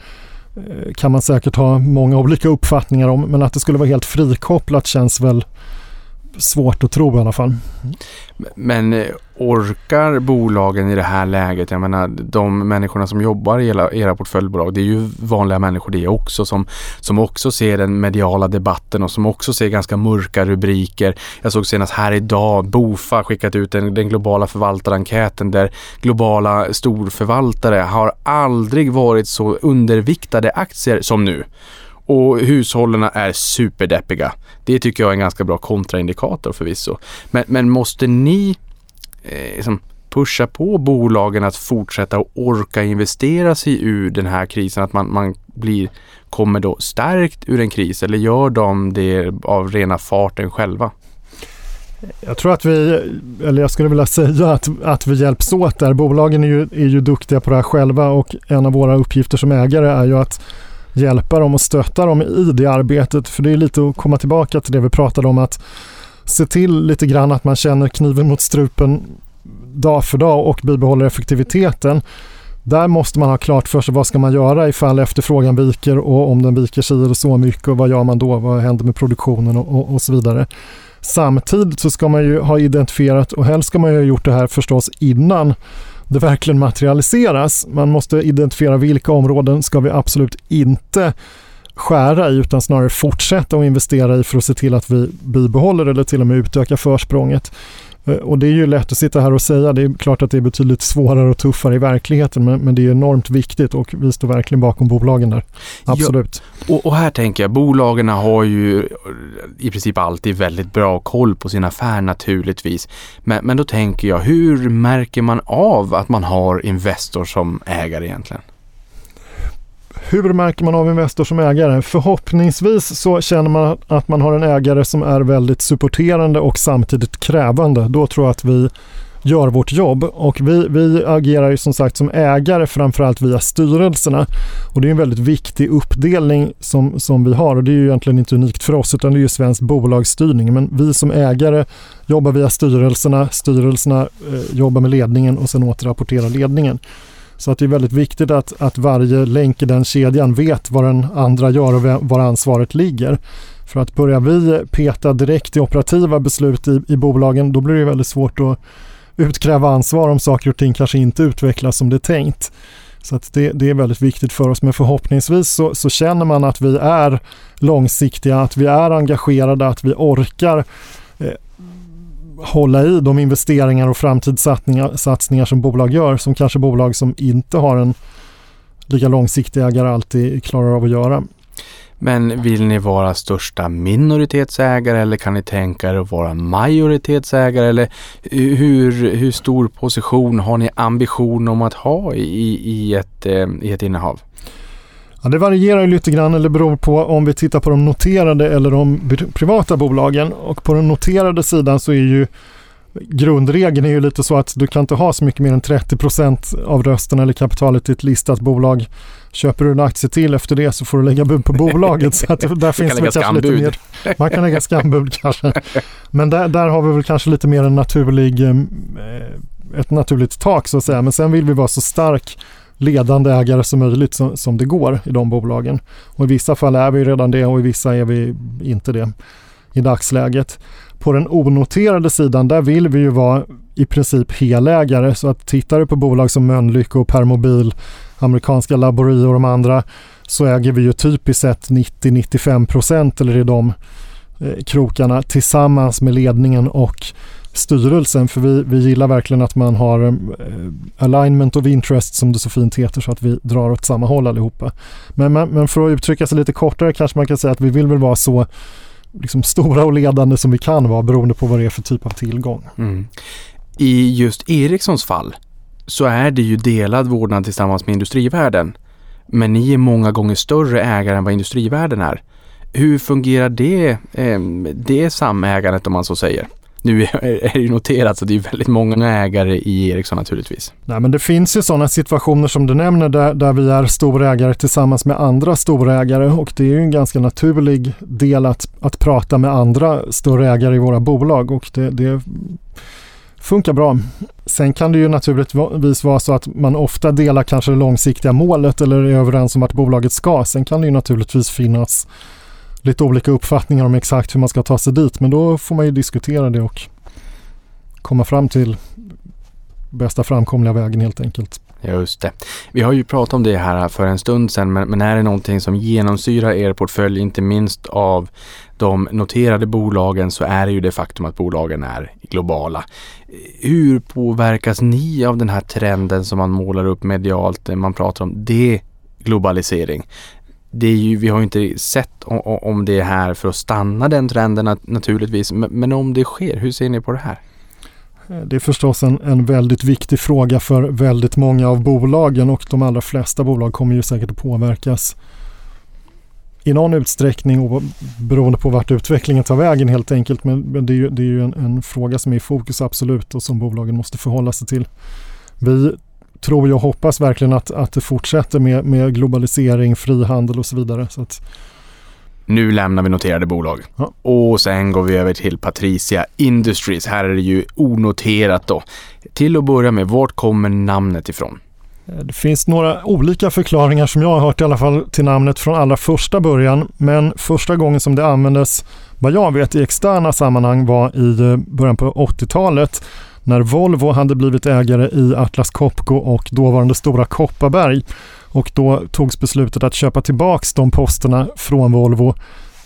kan man säkert ha många olika uppfattningar om, men att det skulle vara helt frikopplat känns väl svårt att tro i alla fall. Men orkar bolagen i det här läget, jag menar de människorna som jobbar i era portföljbolag, det är ju vanliga människor det också som också ser den mediala debatten och som också ser ganska mörka rubriker. Jag såg senast här idag BOFA skickat ut den globala förvaltarenkäten där globala storförvaltare har aldrig varit så underviktade aktier som nu. Och hushållen är superdeppiga. Det tycker jag är en ganska bra kontraindikator förvisso. Men måste ni liksom pusha på bolagen att fortsätta och orka investera sig ur den här krisen? Att man kommer då stärkt ur en kris? Eller gör de det av rena farten själva? Jag tror att jag skulle vilja säga att vi hjälps åt där. Bolagen är ju duktiga på det här själva, och en av våra uppgifter som ägare är ju att hjälpa dem och stötta dem i det arbetet, för det är lite att komma tillbaka till det vi pratade om, att se till lite grann att man känner kniven mot strupen dag för dag och bibehåller effektiviteten. Där måste man ha klart för sig vad ska man göra ifall efterfrågan viker, och om den viker sig eller så mycket, och vad gör man då, vad händer med produktionen och så vidare. Samtidigt så ska man ju ha identifierat, och helst ska man ju ha gjort det här förstås innan det verkligen materialiseras. Man måste identifiera vilka områden ska vi absolut inte skära i, utan snarare fortsätta att investera i för att se till att vi bibehåller eller till och med utökar försprånget. Och det är ju lätt att sitta här och säga, det är klart att det är betydligt svårare och tuffare i verkligheten, men det är enormt viktigt, och vi står verkligen bakom bolagen där. Absolut. Ja, och här tänker jag, bolagen har ju i princip alltid väldigt bra koll på sin affär naturligtvis, men då tänker jag, hur märker man av att man har Investor som ägare egentligen? Hur märker man av Investor som ägare? Förhoppningsvis så känner man att man har en ägare som är väldigt supporterande och samtidigt krävande. Då tror jag att vi gör vårt jobb, och vi agerar ju som sagt som ägare framförallt via styrelserna, och det är en väldigt viktig uppdelning som vi har, och det är ju egentligen inte unikt för oss utan det är ju svensk bolagsstyrning, men vi som ägare jobbar via styrelserna jobbar med ledningen och sen återrapporterar ledningen. Så att det är väldigt viktigt att varje länk i den kedjan vet vad den andra gör och var ansvaret ligger. För att börjar vi peta direkt i operativa beslut i bolagen, då blir det väldigt svårt att utkräva ansvar om saker och ting kanske inte utvecklas som det är tänkt. Så att det är väldigt viktigt för oss. Men förhoppningsvis så känner man att vi är långsiktiga, att vi är engagerade, att vi orkar hålla i de investeringar och framtidssatsningar som bolag gör, som kanske bolag som inte har en lika långsiktig ägare alltid klarar av att göra. Men vill ni vara största minoritetsägare, eller kan ni tänka er att vara majoritetsägare, eller hur stor position har ni ambition om att ha i ett innehav? Ja, det varierar ju lite grann, eller beror på om vi tittar på de noterade eller de privata bolagen. Och på den noterade sidan så är ju grundregeln är ju lite så att du kan inte ha så mycket mer än 30% av rösten eller kapitalet i ett listat bolag. Köper du en aktie till efter det så får du lägga bud på bolaget. Så att där finns det kanske skambud. Lite mer. Man kan lägga skambud kanske. Men där har vi väl kanske lite mer en ett naturligt tak så att säga. Men sen vill vi vara så stark ledande ägare som möjligt som det går i de bolagen. Och i vissa fall är vi redan det, och i vissa är vi inte det i dagsläget. På den onoterade sidan, där vill vi ju vara i princip helägare. Så att tittar du på bolag som Mölnlycke och Permobil, amerikanska Labori och de andra, så äger vi ju typiskt sett 90-95% eller i de krokarna tillsammans med ledningen och styrelsen, för vi gillar verkligen att man har alignment of interest som det så fint heter, så att vi drar åt samma håll allihopa. Men för att uttrycka sig lite kortare kanske man kan säga att vi vill väl vara så liksom stora och ledande som vi kan vara beroende på vad det är för typ av tillgång. Mm. I just Ericssons fall så är det ju delad vårdnad tillsammans med industrivärlden, men ni är många gånger större ägare än vad industrivärlden är. Hur fungerar det samägandet om man så säger? Nu är det ju noterat så det är väldigt många ägare i Ericsson naturligtvis. Nej, men det finns ju sådana situationer som du nämner där vi är storägare tillsammans med andra storägare, och det är ju en ganska naturlig del att prata med andra storägare i våra bolag, och det funkar bra. Sen kan det ju naturligtvis vara så att man ofta delar kanske det långsiktiga målet eller är överens om att bolaget ska. Sen kan det ju naturligtvis finnas lite olika uppfattningar om exakt hur man ska ta sig dit, men då får man ju diskutera det och komma fram till bästa framkomliga vägen helt enkelt. Just det. Vi har ju pratat om det här för en stund sedan, men är det någonting som genomsyrar er portfölj, inte minst av de noterade bolagen, så är det ju det faktum att bolagen är globala. Hur påverkas ni av den här trenden som man målar upp medialt när man pratar om deglobalisering? Det är ju, vi har ju inte sett om det är här för att stanna den trenden naturligtvis, men om det sker, hur ser ni på det här? Det är förstås en väldigt viktig fråga för väldigt många av bolagen, och de allra flesta bolag kommer ju säkert att påverkas i någon utsträckning beroende på vart utvecklingen tar vägen helt enkelt, men det är ju en fråga som är i fokus absolut och som bolagen måste förhålla sig till. Vi tror jag hoppas verkligen att det fortsätter med globalisering, frihandel och så vidare. Så att... Nu lämnar vi noterade bolag. Ja. Och sen går vi över till Patricia Industries. Här är det ju onoterat då. Till att börja med, vart kommer namnet ifrån? Det finns några olika förklaringar som jag har hört i alla fall till namnet från allra första början. Men första gången som det användes, vad jag vet, i externa sammanhang var i början på 80-talet. När Volvo hade blivit ägare i Atlas Copco och dåvarande Stora Kopparberg, och då togs beslutet att köpa tillbaks de posterna från Volvo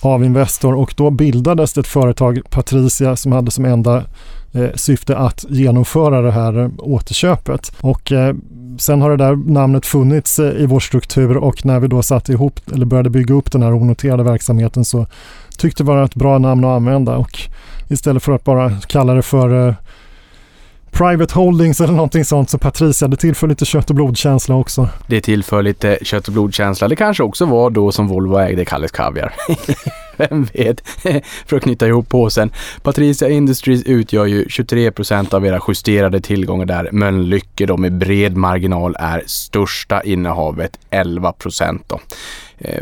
av Investor, och då bildades ett företag, Patricia, som hade som enda syfte att genomföra det här återköpet. Och sen har det där namnet funnits i vår struktur, och när vi då satte ihop eller började bygga upp den här onoterade verksamheten så tyckte det var ett bra namn att använda, och istället för att bara kalla det för Private Holdings eller någonting sånt, så Patricia, det tillför lite kött och blodkänsla också. Det tillför lite kött och blodkänsla. Det kanske också var då som Volvo ägde Kalles Kaviar. Vem vet? För att knyta ihop påsen. Patricia Industries utgör ju 23% av era justerade tillgångar där Mölnlycke då med bred marginal är största innehavet, 11% då.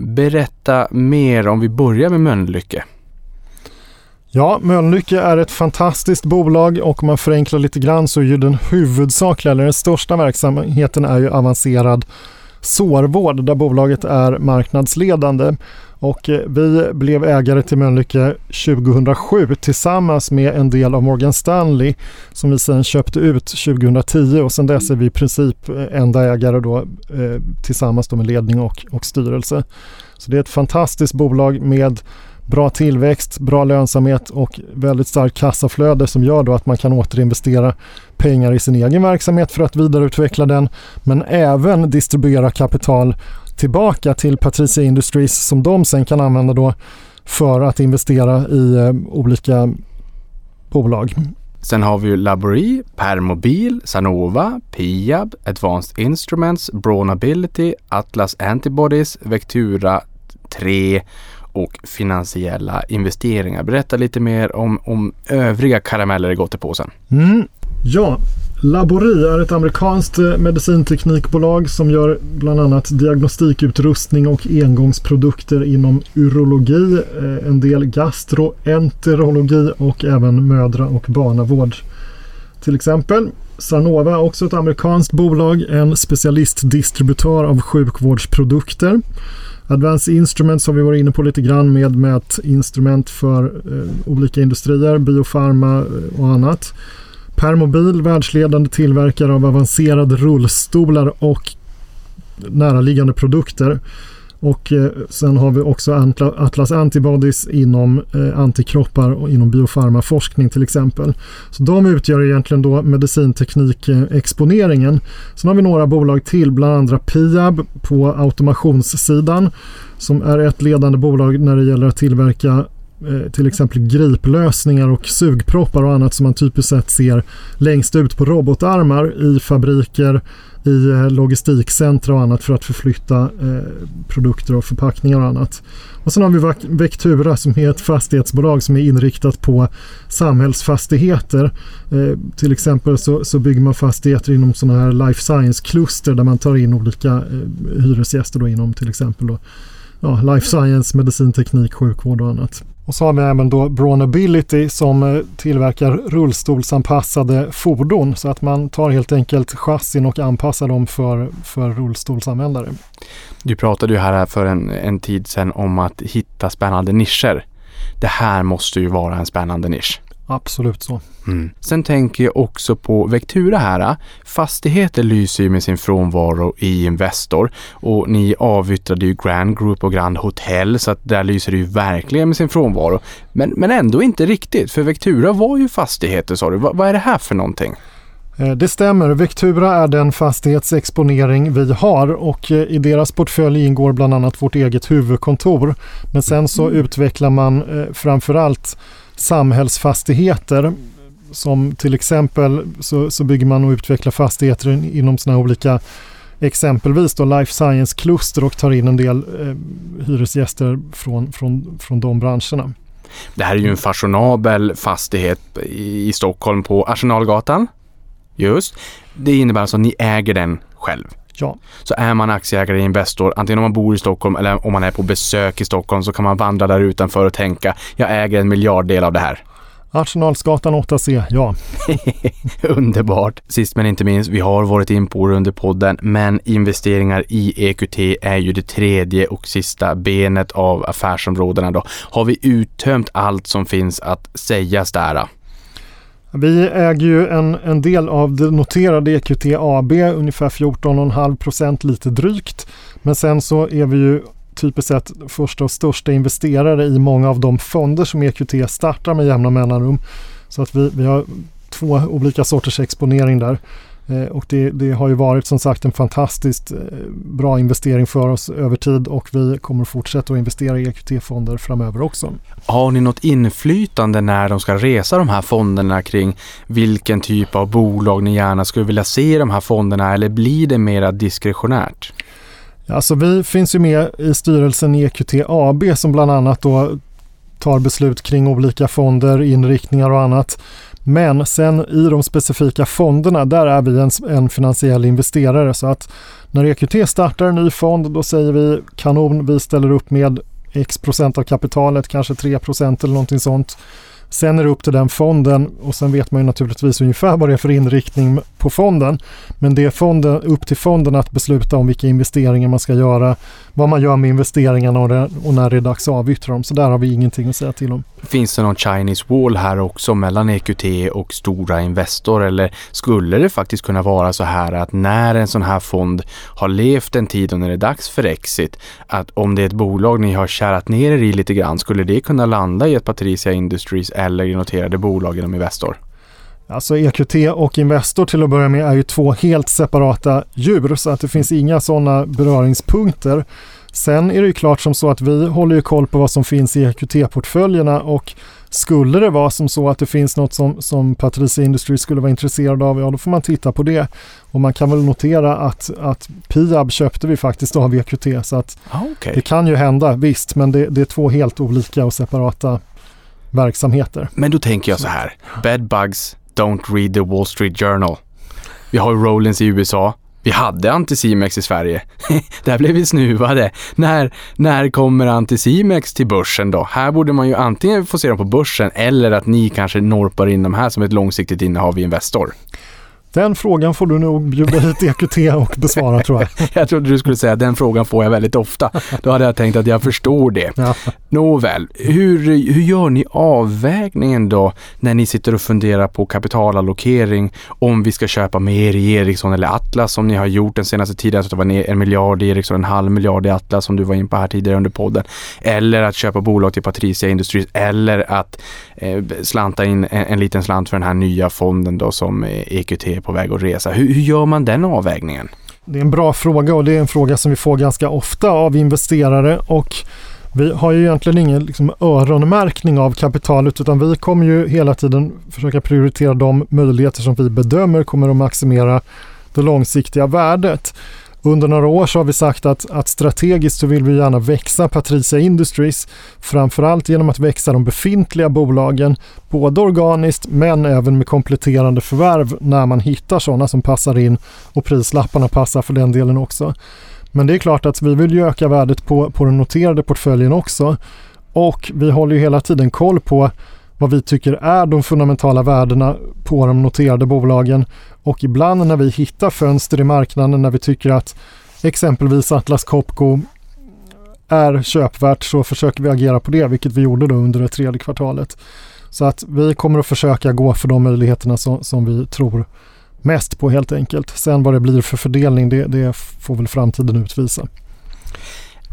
Berätta mer om vi börjar med Mölnlycke. Ja, Mölnlycke är ett fantastiskt bolag, och om man förenklar lite grann så är ju den huvudsakliga eller den största verksamheten är ju avancerad sårvård, där bolaget är marknadsledande, och vi blev ägare till Mölnlycke 2007 tillsammans med en del av Morgan Stanley som vi sen köpte ut 2010, och sen dess är vi i princip enda ägare då, tillsammans då med ledning och styrelse. Så det är ett fantastiskt bolag med bra tillväxt, bra lönsamhet och väldigt starkt kassaflöde som gör då att man kan återinvestera pengar i sin egen verksamhet för att vidareutveckla den, men även distribuera kapital tillbaka till Patricia Industries som de sen kan använda då för att investera i olika bolag. Sen har vi ju Labori, Permobil, Sanova, Piab, Advanced Instruments, Bronability, Atlas Antibodies, Vectura 3 och finansiella investeringar. Berätta lite mer om övriga karameller i gottepåsen. Ja, Labori är ett amerikanskt medicinteknikbolag som gör bland annat diagnostikutrustning och engångsprodukter inom urologi, en del gastroenterologi och även mödra- och barnavård till exempel. Sanova är också ett amerikanskt bolag, en specialistdistributör av sjukvårdsprodukter. Advanced Instruments har vi varit inne på lite grann med mätinstrument för olika industrier, biofarma och annat. Permobil, världsledande tillverkare av avancerade rullstolar och näraliggande produkter. Och sen har vi också Atlas Antibodies inom antikroppar och inom biofarmaforskning till exempel. Så de utgör egentligen då medicinteknikexponeringen. Sen har vi några bolag till, bland andra Piab på automationssidan som är ett ledande bolag när det gäller att tillverka till exempel griplösningar och sugproppar och annat som man typiskt sett ser längst ut på robotarmar i fabriker i logistikcentra och annat för att förflytta produkter och förpackningar och annat. Och sen har vi Vectura som är ett fastighetsbolag som är inriktat på samhällsfastigheter. Till exempel så bygger man fastigheter inom sådana här life science-kluster där man tar in olika hyresgäster då inom till exempel då, ja, life science, medicinteknik, sjukvård och annat. Och så har vi även då Bronability som tillverkar rullstolsanpassade fordon så att man tar helt enkelt chassin och anpassar dem för rullstolsanvändare. Du pratade ju här för en tid sedan om att hitta spännande nischer. Det här måste ju vara en spännande nisch. Absolut så. Mm. Sen tänker jag också på Vectura här. Fastigheter lyser ju med sin frånvaro i Investor och ni avyttrade ju Grand Group och Grand Hotel så att där lyser det ju verkligen med sin frånvaro. Men ändå inte riktigt, för Vectura var ju fastigheter, sa du. Vad är det här för någonting? Det stämmer. Vectura är den fastighetsexponering vi har och i deras portfölj ingår bland annat vårt eget huvudkontor. Men sen så utvecklar man framförallt samhällsfastigheter som till exempel så bygger man och utvecklar fastigheter inom såna här olika exempelvis då life science-kluster och tar in en del hyresgäster från de branscherna. Det här är ju en fashionabel fastighet i Stockholm på Arsenalgatan. Just. Det innebär alltså att ni äger den själv. Ja. Så är man aktieägare i Investor, antingen om man bor i Stockholm eller om man är på besök i Stockholm, så kan man vandra där utanför och tänka, jag äger en miljarddel av det här. Arsenalsgatan 8C, ja. Underbart. Sist men inte minst, vi har varit in på det under podden, men investeringar i EQT är ju det tredje och sista benet av affärsområdena då. Har vi uttömt allt som finns att sägas där? Vi äger ju en del av det noterade EQT AB, ungefär 14,5%, lite drygt. Men sen så är vi ju typiskt sett första och största investerare i många av de fonder som EQT startar med jämna mellanrum. Så att vi har två olika sorters exponering där. Och det har ju varit som sagt en fantastiskt bra investering för oss över tid och vi kommer fortsätta att investera i EQT-fonder framöver också. Har ni något inflytande när de ska resa de här fonderna kring vilken typ av bolag ni gärna skulle vilja se i de här fonderna, eller blir det mera diskretionärt? Alltså vi finns ju med i styrelsen i EQT AB som bland annat då tar beslut kring olika fonder, inriktningar och annat. Men sen i de specifika fonderna, där är vi en finansiell investerare, så att när EQT startar en ny fond då säger vi kanon, vi ställer upp med x% av kapitalet, kanske 3% eller någonting sånt. Sen är det upp till den fonden och sen vet man ju naturligtvis ungefär vad det är för inriktning på fonden. Men det är upp till fonden att besluta om vilka investeringar man ska göra, vad man gör med investeringarna och när det är dags att avyttra dem. Så där har vi ingenting att säga till om. Finns det någon Chinese wall här också mellan EQT och stora Investor, eller skulle det faktiskt kunna vara så här att när en sån här fond har levt en tid och när det är dags för exit, att om det är ett bolag ni har kärat ner er i lite grann, skulle det kunna landa i ett Patricia Industries eller i noterade bolag inom Investor? Alltså EQT och Investor till att börja med är ju två helt separata djur, så att det finns inga sådana beröringspunkter. Sen är det ju klart som så att vi håller ju koll på vad som finns i EQT-portföljerna, och skulle det vara som så att det finns något som Patricia Industries skulle vara intresserad av, ja då får man titta på det. Och man kan väl notera att Piab köpte vi faktiskt av EQT, så att det kan ju hända, visst, men det är två helt olika och separata verksamheter. Men då tänker jag så här, bad bugs don't read the Wall Street Journal. Vi har Rollins i USA. Vi hade Anticimex i Sverige. Där blev vi snuvade. När kommer Anticimex till börsen då? Här borde man ju antingen få se dem på börsen eller att ni kanske norpar in dem här som ett långsiktigt innehav i Investor. Den frågan får du nog bjuda hit EQT och besvara, tror jag. Jag trodde du skulle säga att den frågan får jag väldigt ofta. Då hade jag tänkt att jag förstår det. Ja. Nåväl, hur gör ni avvägningen då när ni sitter och funderar på kapitalallokering, om vi ska köpa mer i Ericsson eller Atlas som ni har gjort den senaste tiden, så att det var 1 miljard i Ericsson, 1,5 miljard i Atlas som du var in på här tidigare under podden, eller att köpa bolag till Patricia Industries, eller att slanta in en liten slant för den här nya fonden då som EQT på väg att resa. Hur gör man den avvägningen? Det är en bra fråga, och det är en fråga som vi får ganska ofta av investerare, och vi har ju egentligen ingen öronmärkning av kapitalet, utan vi kommer ju hela tiden försöka prioritera de möjligheter som vi bedömer kommer att maximera det långsiktiga värdet. Under några år så har vi sagt att strategiskt så vill vi gärna växa Patricia Industries, framförallt genom att växa de befintliga bolagen, både organiskt men även med kompletterande förvärv när man hittar sådana som passar in, och prislapparna passar för den delen också. Men det är klart att vi vill öka värdet på den noterade portföljen också, och vi håller ju hela tiden koll på vad vi tycker är de fundamentala värdena på de noterade bolagen. Och ibland när vi hittar fönster i marknaden, när vi tycker att exempelvis Atlas Copco är köpvärt, så försöker vi agera på det, vilket vi gjorde då under det tredje kvartalet. Så att vi kommer att försöka gå för de möjligheterna som vi tror mest på helt enkelt. Sen vad det blir för fördelning, det får väl framtiden utvisa.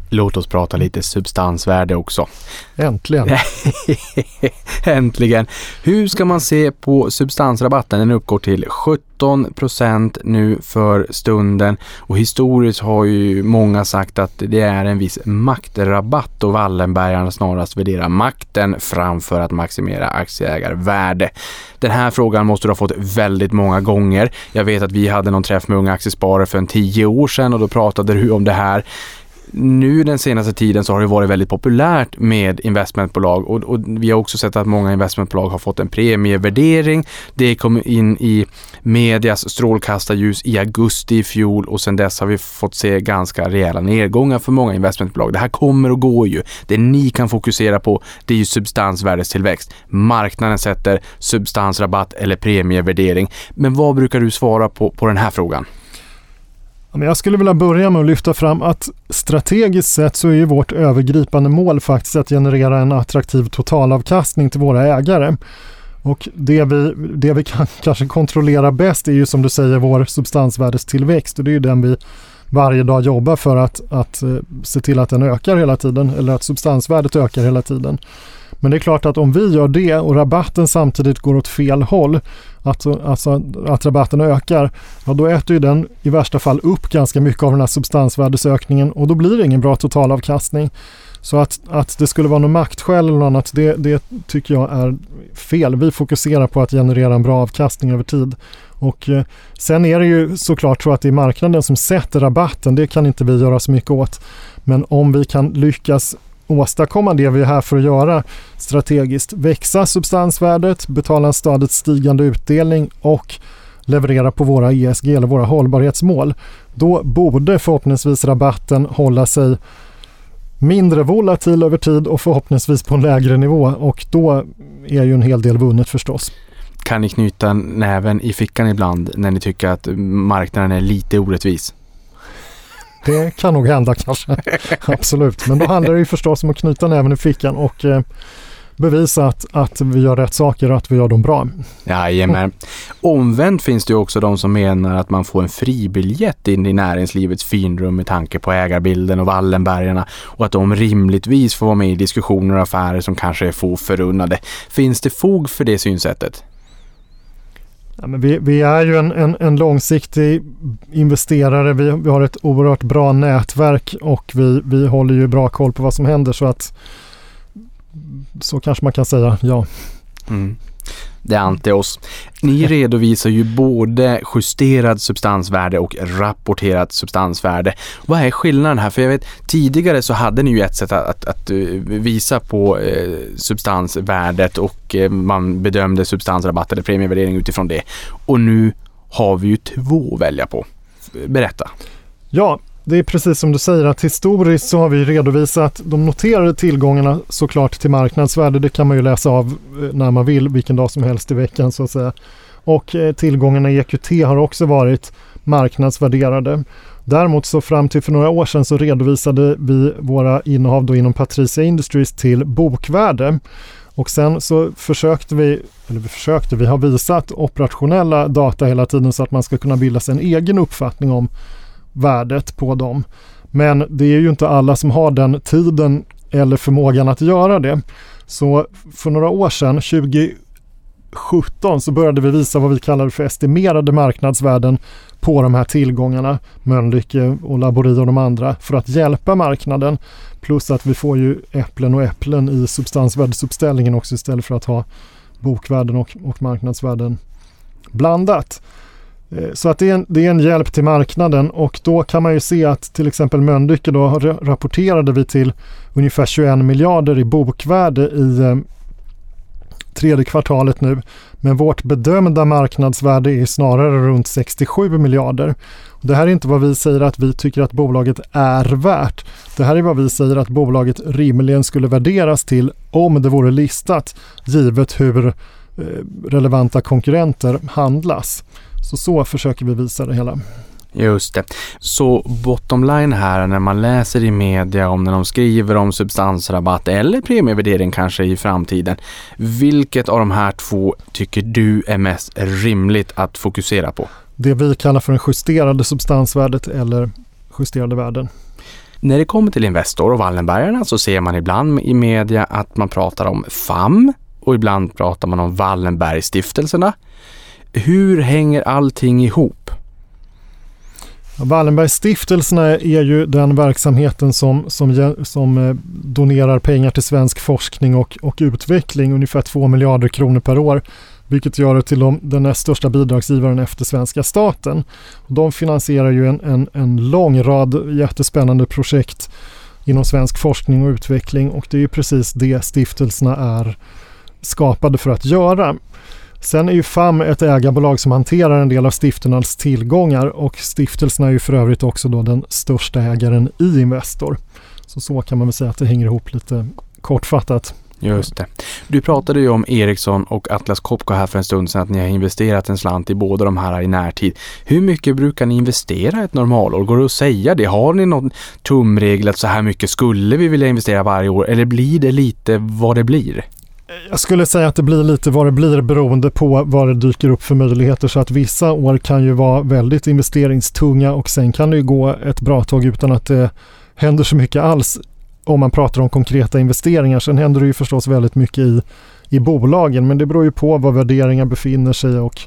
Låt oss prata lite substansvärde också. Äntligen. Äntligen. Hur ska man se på substansrabatten? Den uppgår till 17% nu för stunden, och historiskt har ju många sagt att det är en viss maktrabatt, och Wallenbergarna snarast värderar makten framför att maximera aktieägarvärde. Den här frågan måste du ha fått väldigt många gånger. Jag vet att vi hade någon träff med unga aktiesparare för 10 år sedan, och då pratade du om det här. Nu den senaste tiden så har det varit väldigt populärt med investmentbolag, och vi har också sett att många investmentbolag har fått en premievärdering. Det kom in i medias strålkastarljus i augusti i fjol, och sedan dess har vi fått se ganska rejäla nedgångar för många investmentbolag. Det här kommer och går ju. Det ni kan fokusera på, det är ju substansvärdestillväxt. Marknaden sätter substansrabatt eller premievärdering. Men vad brukar du svara på den här frågan? Jag skulle vilja börja med att lyfta fram att strategiskt sett så är vårt övergripande mål faktiskt att generera en attraktiv totalavkastning till våra ägare. Och det vi kan kanske kontrollera bäst är ju, som du säger, vår substansvärdestillväxt, och det är ju den vi varje dag jobbar för att se till att den ökar hela tiden, eller att substansvärdet ökar hela tiden. Men det är klart att om vi gör det och rabatten samtidigt går åt fel håll, alltså att rabatten ökar, ja då äter ju den i värsta fall upp ganska mycket av den här substansvärdesökningen, och då blir det ingen bra totalavkastning. Så att det skulle vara någon maktskäl eller något annat, det tycker jag är fel. Vi fokuserar på att generera en bra avkastning över tid. Och sen är det ju såklart så att det är marknaden som sätter rabatten, det kan inte vi göra så mycket åt. Men om vi kan lyckas åstadkomma det vi är här för att göra strategiskt, växa substansvärdet, betala en stadigt stigande utdelning och leverera på våra ESG eller våra hållbarhetsmål, då borde förhoppningsvis rabatten hålla sig mindre volatil över tid och förhoppningsvis på en lägre nivå, och då är ju en hel del vunnet förstås. Kan ni knyta näven i fickan ibland när ni tycker att marknaden är lite orättvis? Det kan nog hända kanske, absolut. Men då handlar det ju förstås om att knyta näven i fickan och bevisa att vi gör rätt saker och att vi gör dem bra. Jajamän. Omvänt finns det ju också de som menar att man får en fribiljett in i näringslivets finrum med tanke på ägarbilden och Wallenbergarna, och att de rimligtvis får vara med i diskussioner och affärer som kanske är få förunnade. Finns det fog för det synsättet? Ja, men vi är ju en långsiktig investerare, vi har ett oerhört bra nätverk och vi håller ju bra koll på vad som händer, så kanske man kan säga ja. Mm. Det är inte oss. Ni redovisar ju både justerad substansvärde och rapporterat substansvärde. Vad är skillnaden här? För jag vet, tidigare så hade ni ju ett sätt att visa på substansvärdet, och man bedömde substansrabatt eller premievärdering utifrån det. Och nu har vi ju två att välja på. Berätta. Ja, det är precis som du säger att historiskt så har vi redovisat de noterade tillgångarna såklart till marknadsvärde. Det kan man ju läsa av när man vill, vilken dag som helst i veckan så att säga. Och tillgångarna i EQT har också varit marknadsvärderade. Däremot så fram till för några år sedan så redovisade vi våra innehav då inom Patricia Industries till bokvärde. Och sen så vi har visat operationella data hela tiden så att man ska kunna bilda sig en egen uppfattning om värdet på dem. Men det är ju inte alla som har den tiden eller förmågan att göra det. Så för några år sedan, 2017, så började vi visa vad vi kallar för estimerade marknadsvärden på de här tillgångarna, Mölnlycke och Labori och de andra, för att hjälpa marknaden. Plus att vi får ju äpplen och äpplen i substansvärdesuppställningen också, istället för att ha bokvärden och marknadsvärden blandat. Så att det är en hjälp till marknaden, och då kan man ju se att till exempel Mölnlycke då rapporterade vi till ungefär 21 miljarder i bokvärde i tredje kvartalet nu, men vårt bedömda marknadsvärde är snarare runt 67 miljarder. Det här är inte vad vi säger att vi tycker att bolaget är värt. Det här är vad vi säger att bolaget rimligen skulle värderas till om det vore listat, givet hur relevanta konkurrenter handlas. Så försöker vi visa det hela. Just det. Så bottom line här, när man läser i media om när de skriver om substansrabatt eller premievärdering kanske i framtiden, vilket av de här två tycker du är mest rimligt att fokusera på? Det vi kallar för den justerade substansvärdet eller justerade värden. När det kommer till Investor och Wallenbergarna så ser man ibland i media att man pratar om FAM och ibland pratar man om Wallenbergstiftelserna. Hur hänger allting ihop? Wallenbergstiftelserna är ju den verksamheten som donerar pengar till svensk forskning och utveckling, ungefär 2 miljarder kronor per år, vilket gör det till den näst största bidragsgivaren efter svenska staten. De finansierar ju en lång rad jättespännande projekt inom svensk forskning och utveckling, och det är ju precis det stiftelserna är skapade för att göra. Sen är ju FAM ett ägarbolag som hanterar en del av stiftelsernas tillgångar, och stiftelserna är ju för övrigt också då den största ägaren i Investor. Så kan man väl säga att det hänger ihop lite kortfattat. Just det. Du pratade ju om Ericsson och Atlas Copco här för en stund sedan, att ni har investerat en slant i båda de här i närtid. Hur mycket brukar ni investera ett normalår? Går det att säga det? Har ni någon tumregel att så här mycket skulle vi vilja investera varje år, eller blir det lite vad det blir? Jag skulle säga att det blir lite vad det blir beroende på vad det dyker upp för möjligheter, så att vissa år kan ju vara väldigt investeringstunga och sen kan det ju gå ett bra tag utan att det händer så mycket alls om man pratar om konkreta investeringar. Sen händer det ju förstås väldigt mycket i bolagen, men det beror ju på vad värderingar befinner sig och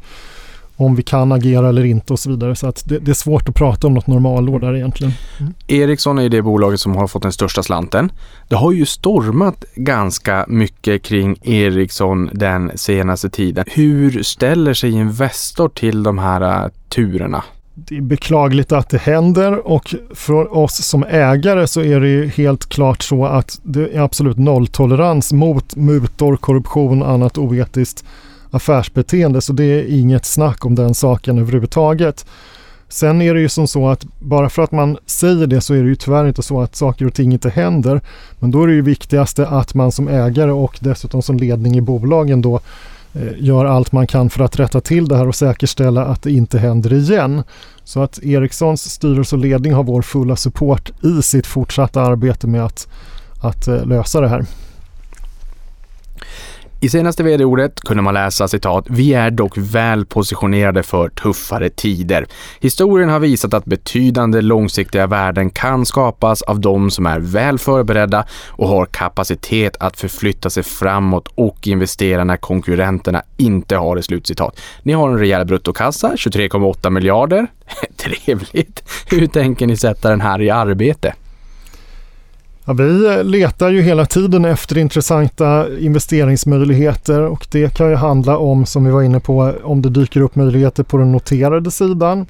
om vi kan agera eller inte och så vidare. Så att det är svårt att prata om något normalår där egentligen. Mm. Ericsson är det bolaget som har fått den största slanten. Det har ju stormat ganska mycket kring Ericsson den senaste tiden. Hur ställer sig Investor till de här turerna? Det är beklagligt att det händer, och för oss som ägare så är det ju helt klart så att det är absolut nolltolerans mot mutor, korruption och annat oetiskt affärsbeteende, så det är inget snack om den saken överhuvudtaget. Sen är det ju som så att bara för att man säger det så är det ju tyvärr inte så att saker och ting inte händer, men då är det ju viktigaste att man som ägare och dessutom som ledning i bolagen då gör allt man kan för att rätta till det här och säkerställa att det inte händer igen. Så att Ericssons styrelse och ledning har vår fulla support i sitt fortsatta arbete med att lösa det här. I senaste vd-ordet kunde man läsa citat: "Vi är dock väl positionerade för tuffare tider. Historien har visat att betydande långsiktiga värden kan skapas av de som är väl förberedda och har kapacitet att förflytta sig framåt och investera när konkurrenterna inte har det." Slutcitat. Ni har en rejäl bruttokassa, 23,8 miljarder. Trevligt. Hur tänker ni sätta den här i arbete? Ja, vi letar ju hela tiden efter intressanta investeringsmöjligheter, och det kan ju handla om, som vi var inne på, om det dyker upp möjligheter på den noterade sidan.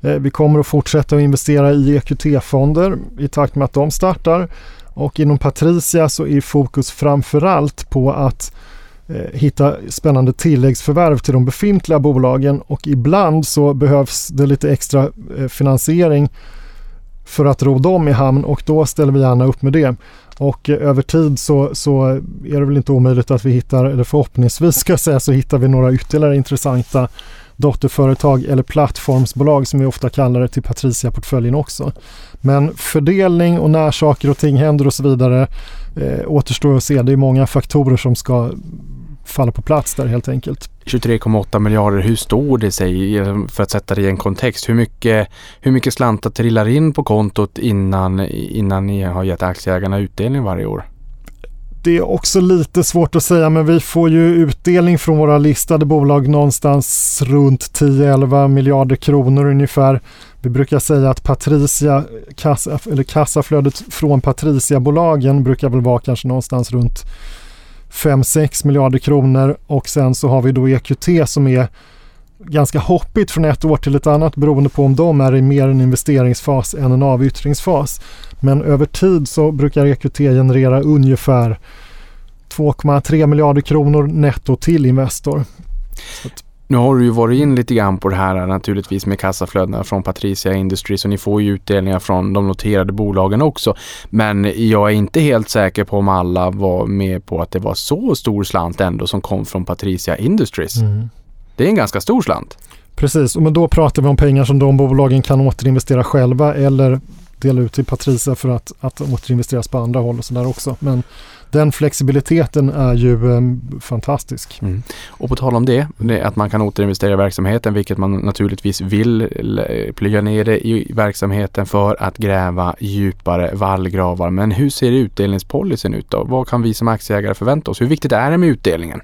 Vi kommer att fortsätta att investera i EQT-fonder i takt med att de startar, och inom Patricia så är fokus framförallt på att hitta spännande tilläggsförvärv till de befintliga bolagen, och ibland så behövs det lite extra finansiering för att ro dem i hamn, och då ställer vi gärna upp med det. Och över tid så är det väl inte omöjligt att vi hittar, eller förhoppningsvis ska jag säga, så hittar vi några ytterligare intressanta dotterföretag eller plattformsbolag som vi ofta kallar det till Patricia-portföljen också. Men fördelning och när saker och ting händer och så vidare återstår att se. Det är många faktorer som ska falla på plats där helt enkelt. 23,8 miljarder, hur står det sig för att sätta det i en kontext? Hur mycket slantar trillar in på kontot innan ni har gett aktieägarna utdelning varje år? Det är också lite svårt att säga, men vi får ju utdelning från våra listade bolag någonstans runt 10-11 miljarder kronor ungefär. Vi brukar säga att kassaflödet från Patricia-bolagen brukar väl vara kanske någonstans runt 5-6 miljarder kronor, och sen så har vi då EQT som är ganska hoppigt från ett år till ett annat beroende på om de är i mer en investeringsfas än en avyttringsfas. Men över tid så brukar EQT generera ungefär 2,3 miljarder kronor netto till Investor. Nu har du ju varit in lite grann på det här naturligtvis med kassaflödena från Patricia Industries, och ni får ju utdelningar från de noterade bolagen också. Men jag är inte helt säker på om alla var med på att det var så stor slant ändå som kom från Patricia Industries. Mm. Det är en ganska stor slant. Precis, men då pratar vi om pengar som de bolagen kan återinvestera själva eller dela ut till Patricia för att återinvesteras på andra håll och sådär också. Men den flexibiliteten är ju fantastisk. Mm. Och på tal om det, att man kan återinvestera i verksamheten, vilket man naturligtvis vill plöja ner det i verksamheten för att gräva djupare vallgravar. Men hur ser utdelningspolicyn ut då? Vad kan vi som aktieägare förvänta oss? Hur viktigt är det med utdelningen?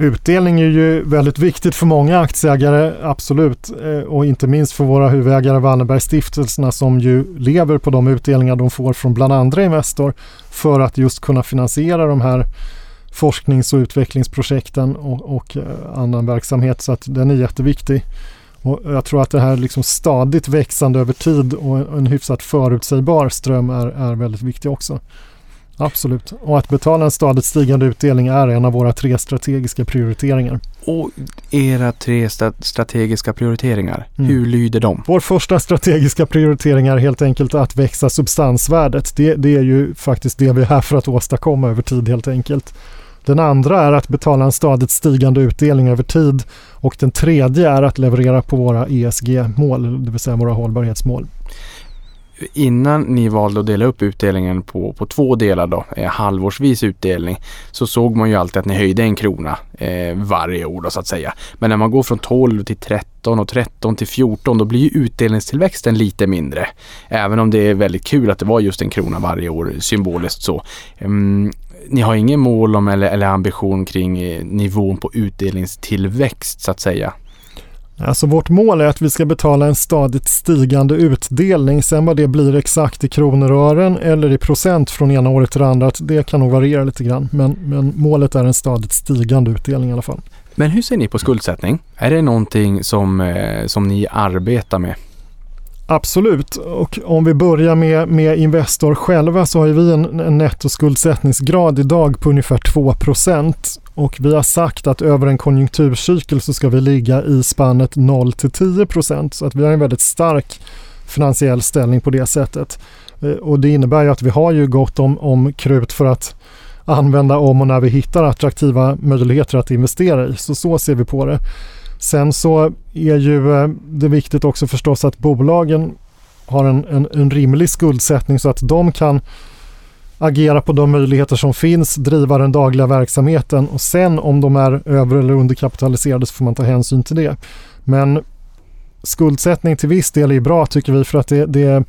Utdelning är ju väldigt viktigt för många aktieägare, absolut. Och inte minst för våra huvudägare Wallenbergstiftelserna, som ju lever på de utdelningar de får från bland andra Investor för att just kunna finansiera de här forsknings- och utvecklingsprojekten och annan verksamhet. Så att den är jätteviktig. Och jag tror att det här liksom stadigt växande över tid och en hyfsat förutsägbar ström är väldigt viktig också. Absolut. Och att betala en stadigt stigande utdelning är en av våra 3 strategiska prioriteringar. Och era 3 strategiska prioriteringar, hur lyder de? Vår första strategiska prioritering är helt enkelt att växa substansvärdet. Det är ju faktiskt det vi är här för att åstadkomma över tid helt enkelt. Den andra är att betala en stadigt stigande utdelning över tid, och den tredje är att leverera på våra ESG-mål, det vill säga våra hållbarhetsmål. Innan ni valde att dela upp utdelningen på 2 delar då, halvårsvis utdelning, så såg man ju alltid att ni höjde 1 krona varje år då, så att säga. Men när man går från 12 till 13 och 13 till 14, då blir ju utdelningstillväxten lite mindre. Även om det är väldigt kul att det var just 1 krona varje år, symboliskt så. Ni har ingen mål om eller ambition kring nivån på utdelningstillväxt, så att säga. Alltså vårt mål är att vi ska betala en stadigt stigande utdelning. Sen vad det blir exakt i kronor och ören eller i procent från ena året till det andra, det kan nog variera lite grann. Men målet är en stadigt stigande utdelning i alla fall. Men hur ser ni på skuldsättning? Är det någonting som ni arbetar med? Absolut, och om vi börjar med Investor själva, så har ju vi en nettoskuldsättningsgrad idag på ungefär 2%, och vi har sagt att över en konjunkturcykel så ska vi ligga i spannet 0-10%, så att vi har en väldigt stark finansiell ställning på det sättet, och det innebär ju att vi har ju gott om krut för att använda om och när vi hittar attraktiva möjligheter att investera i, så ser vi på det. Sen så är ju det viktigt också förstås att bolagen har en rimlig skuldsättning så att de kan agera på de möjligheter som finns, driva den dagliga verksamheten, och sen om de är över- eller underkapitaliserade så får man ta hänsyn till det. Men skuldsättning till viss del är bra, tycker vi, för att det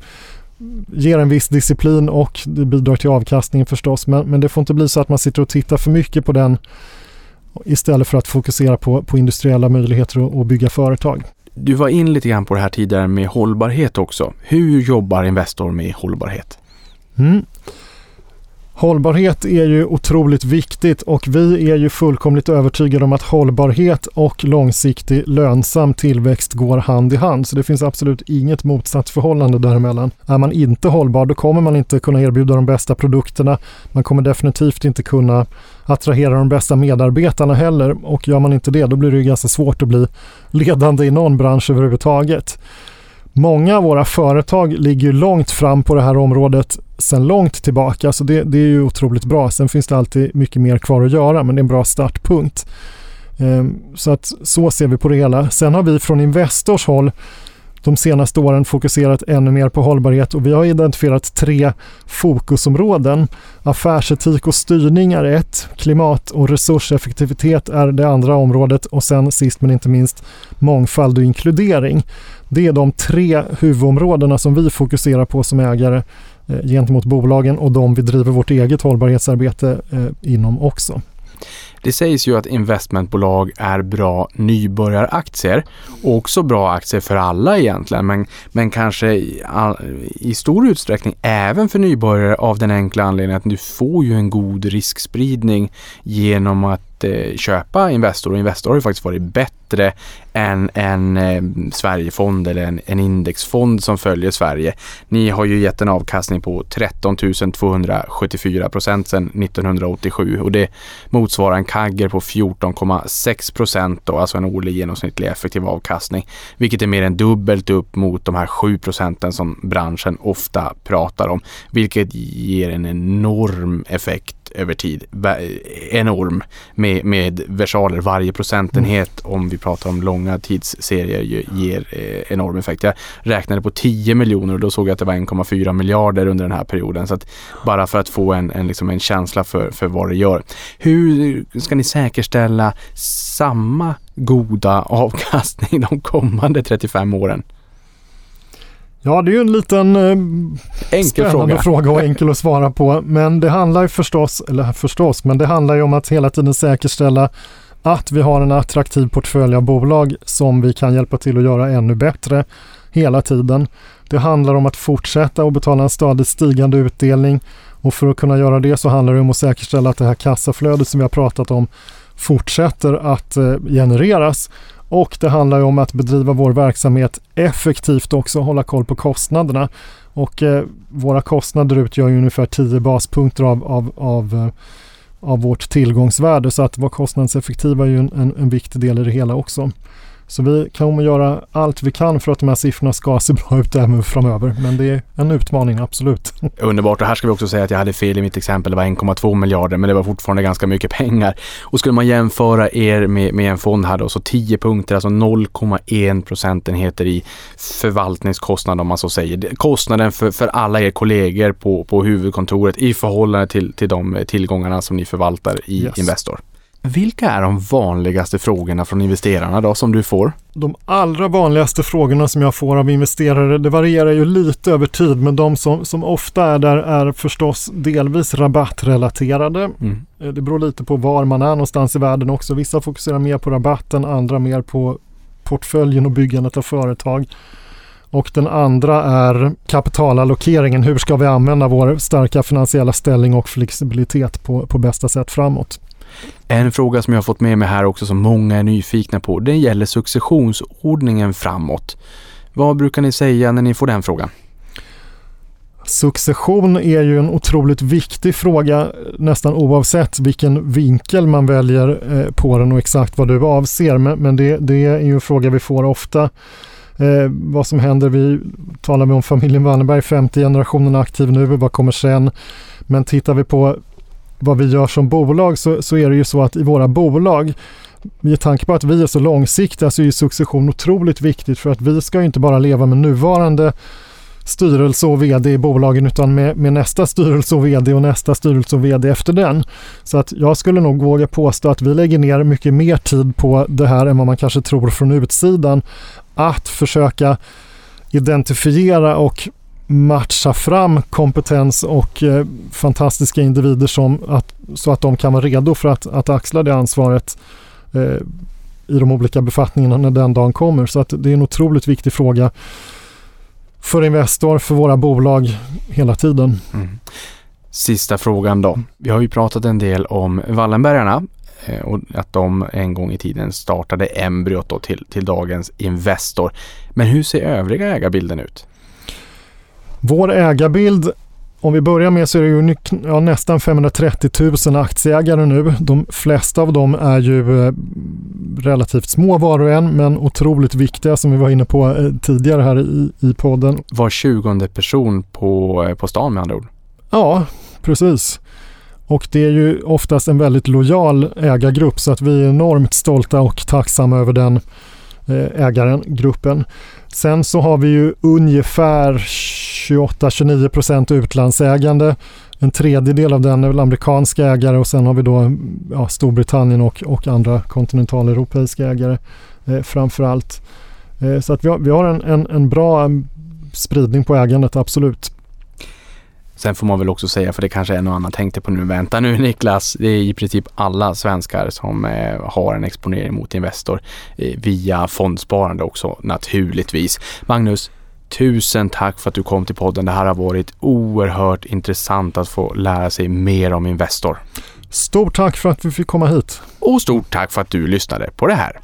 ger en viss disciplin och det bidrar till avkastningen förstås. Men det får inte bli så att man sitter och tittar för mycket på den istället för att fokusera på industriella möjligheter och bygga företag. Du var in lite grann på det här tidigare med hållbarhet också. Hur jobbar Investor med hållbarhet? Hållbarhet är ju otroligt viktigt, och vi är ju fullkomligt övertygade om att hållbarhet och långsiktig lönsam tillväxt går hand i hand. Så det finns absolut inget motsatsförhållande däremellan. Är man inte hållbar, då kommer man inte kunna erbjuda de bästa produkterna. Man kommer definitivt inte kunna attrahera de bästa medarbetarna heller. Och gör man inte det, då blir det ju ganska svårt att bli ledande i någon bransch överhuvudtaget. Många av våra företag ligger långt fram på det här området sedan långt tillbaka, så det är ju otroligt bra. Sen finns det alltid mycket mer kvar att göra, men det är en bra startpunkt. Så ser vi på det hela. Sen har vi från Investors håll de senaste åren fokuserat ännu mer på hållbarhet, och vi har identifierat 3 fokusområden. Affärsetik och styrning är ett, klimat och resurseffektivitet är det andra området, och sen sist men inte minst mångfald och inkludering. Det är de 3 huvudområdena som vi fokuserar på som ägare gentemot bolagen, och de vi driver vårt eget hållbarhetsarbete inom också. Det sägs ju att investmentbolag är bra nybörjaraktier och också bra aktier för alla egentligen, men kanske i stor utsträckning även för nybörjare, av den enkla anledningen att du får ju en god riskspridning genom att att köpa Investor, och Investor har ju faktiskt varit bättre än en Sverigefond eller en indexfond som följer Sverige. Ni har ju gett en avkastning på 13 274% sedan 1987, och det motsvarar en CAGR på 14,6% då, alltså en årlig genomsnittlig effektiv avkastning, vilket är mer än dubbelt upp mot de här 7% som branschen ofta pratar om, vilket ger en enorm effekt över tid, enorm med versaler. Varje procentenhet, om vi pratar om långa tidsserier, ger enorm effekt. Jag räknade på 10 miljoner och då såg jag att det var 1,4 miljarder under den här perioden, så att bara för att få en känsla för vad det gör. Hur ska ni säkerställa samma goda avkastning de kommande 35 åren? Ja, det är ju en liten enkel fråga och enkel att svara på. Men det handlar ju förstås om att hela tiden säkerställa att vi har en attraktiv portfölj av bolag som vi kan hjälpa till att göra ännu bättre hela tiden. Det handlar om att fortsätta och betala en stadigt stigande utdelning, och för att kunna göra det så handlar det om att säkerställa att det här kassaflödet som vi har pratat om fortsätter att genereras. Och det handlar ju om att bedriva vår verksamhet effektivt också och hålla koll på kostnaderna. Och våra kostnader utgör ju ungefär 10 baspunkter av vårt tillgångsvärde. Så att vara kostnadseffektiva är ju en viktig del i det hela också. Så vi kommer göra allt vi kan för att de här siffrorna ska se bra ut även framöver. Men det är en utmaning, absolut. Underbart. Och här ska vi också säga att jag hade fel i mitt exempel. Det var 1,2 miljarder, men det var fortfarande ganska mycket pengar. Och skulle man jämföra er med en fond här då, så 10 punkter, alltså 0,1 procentenheter i förvaltningskostnad, om man så säger. Kostnaden för alla er kollegor på huvudkontoret i förhållande till de tillgångarna som ni förvaltar i Investor. Vilka är de vanligaste frågorna från investerarna då som du får? De allra vanligaste frågorna som jag får av investerare, det varierar ju lite över tid, men de som ofta är där är förstås delvis rabattrelaterade. Mm. Det beror lite på var man är någonstans i världen också. Vissa fokuserar mer på rabatten, andra mer på portföljen och byggandet av företag. Och den andra är kapitalallokeringen. Hur ska vi använda vår starka finansiella ställning och flexibilitet på bästa sätt framåt? En fråga som jag har fått med mig här också som många är nyfikna på, det gäller successionsordningen framåt. Vad brukar ni säga när ni får den frågan? Succession är ju en otroligt viktig fråga nästan oavsett vilken vinkel man väljer på den och exakt vad du avser. Men det är ju en fråga vi får ofta. Vad som händer, vi talar om familjen Wallenberg, 50 generationen aktiv nu, vad kommer sen? Men tittar vi på vad vi gör som bolag så är det ju så att i våra bolag, med tanke på att vi är så långsiktiga, så är ju succession otroligt viktigt, för att vi ska inte bara leva med nuvarande styrelse och vd i bolagen, utan med nästa styrelse och vd och nästa styrelse och vd efter den. Så att jag skulle nog våga påstå att vi lägger ner mycket mer tid på det här än vad man kanske tror från utsidan, att försöka identifiera och matcha fram kompetens och fantastiska individer så att de kan vara redo för att axla det ansvaret i de olika befattningarna när den dagen kommer. Så att det är en otroligt viktig fråga för Investor, för våra bolag hela tiden. Mm. Sista frågan då. Vi har ju pratat en del om Wallenbergarna och att de en gång i tiden startade embryot då till dagens Investor. Men hur ser övriga ägarbilden ut? Vår ägarbild, om vi börjar med, så är det ju nästan 530 000 aktieägare nu. De flesta av dem är ju relativt små var och en, men otroligt viktiga som vi var inne på tidigare här i podden. Var 20:e person på stan med andra ord? Ja, precis. Och det är ju oftast en väldigt lojal ägargrupp, så att vi är enormt stolta och tacksamma över den ägargruppen. Sen så har vi ju ungefär 28-29% utlandsägande. En tredjedel av den är väl amerikanska ägare, och sen har vi då Storbritannien och andra kontinentaleuropeiska ägare framförallt. Så att vi har en bra spridning på ägandet, absolut. Sen får man väl också säga, för det kanske en och annan tänkte på nu, vänta nu Niklas, det är i princip alla svenskar som har en exponering mot Investor via fondsparande också naturligtvis. Magnus, tusen tack för att du kom till podden. Det här har varit oerhört intressant att få lära sig mer om Investor. Stort tack för att vi fick komma hit. Och stort tack för att du lyssnade på det här.